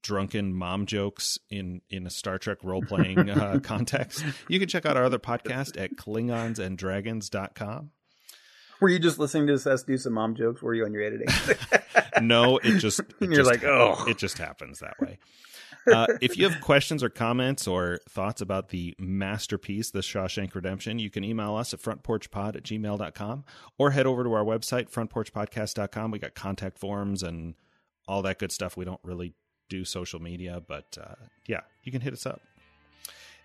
drunken mom jokes in a Star Trek role-playing context, you can check out our other podcast at KlingonsandDragons.com. Were you just listening to us do some mom jokes? Were you on your editing? No, it just happens that way. If you have questions or comments or thoughts about the masterpiece, The Shawshank Redemption, you can email us at frontporchpod@gmail.com or head over to our website, frontporchpodcast.com. We got contact forms and all that good stuff. We don't really do social media, but you can hit us up.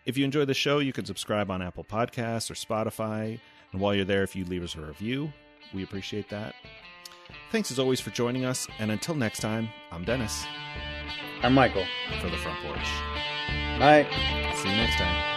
If you enjoy the show, you can subscribe on Apple Podcasts or Spotify. And while you're there, if you leave us a review, we appreciate that. Thanks as always for joining us. And until next time, I'm Dennis. I'm Michael. For The Front Porch. Bye. See you next time.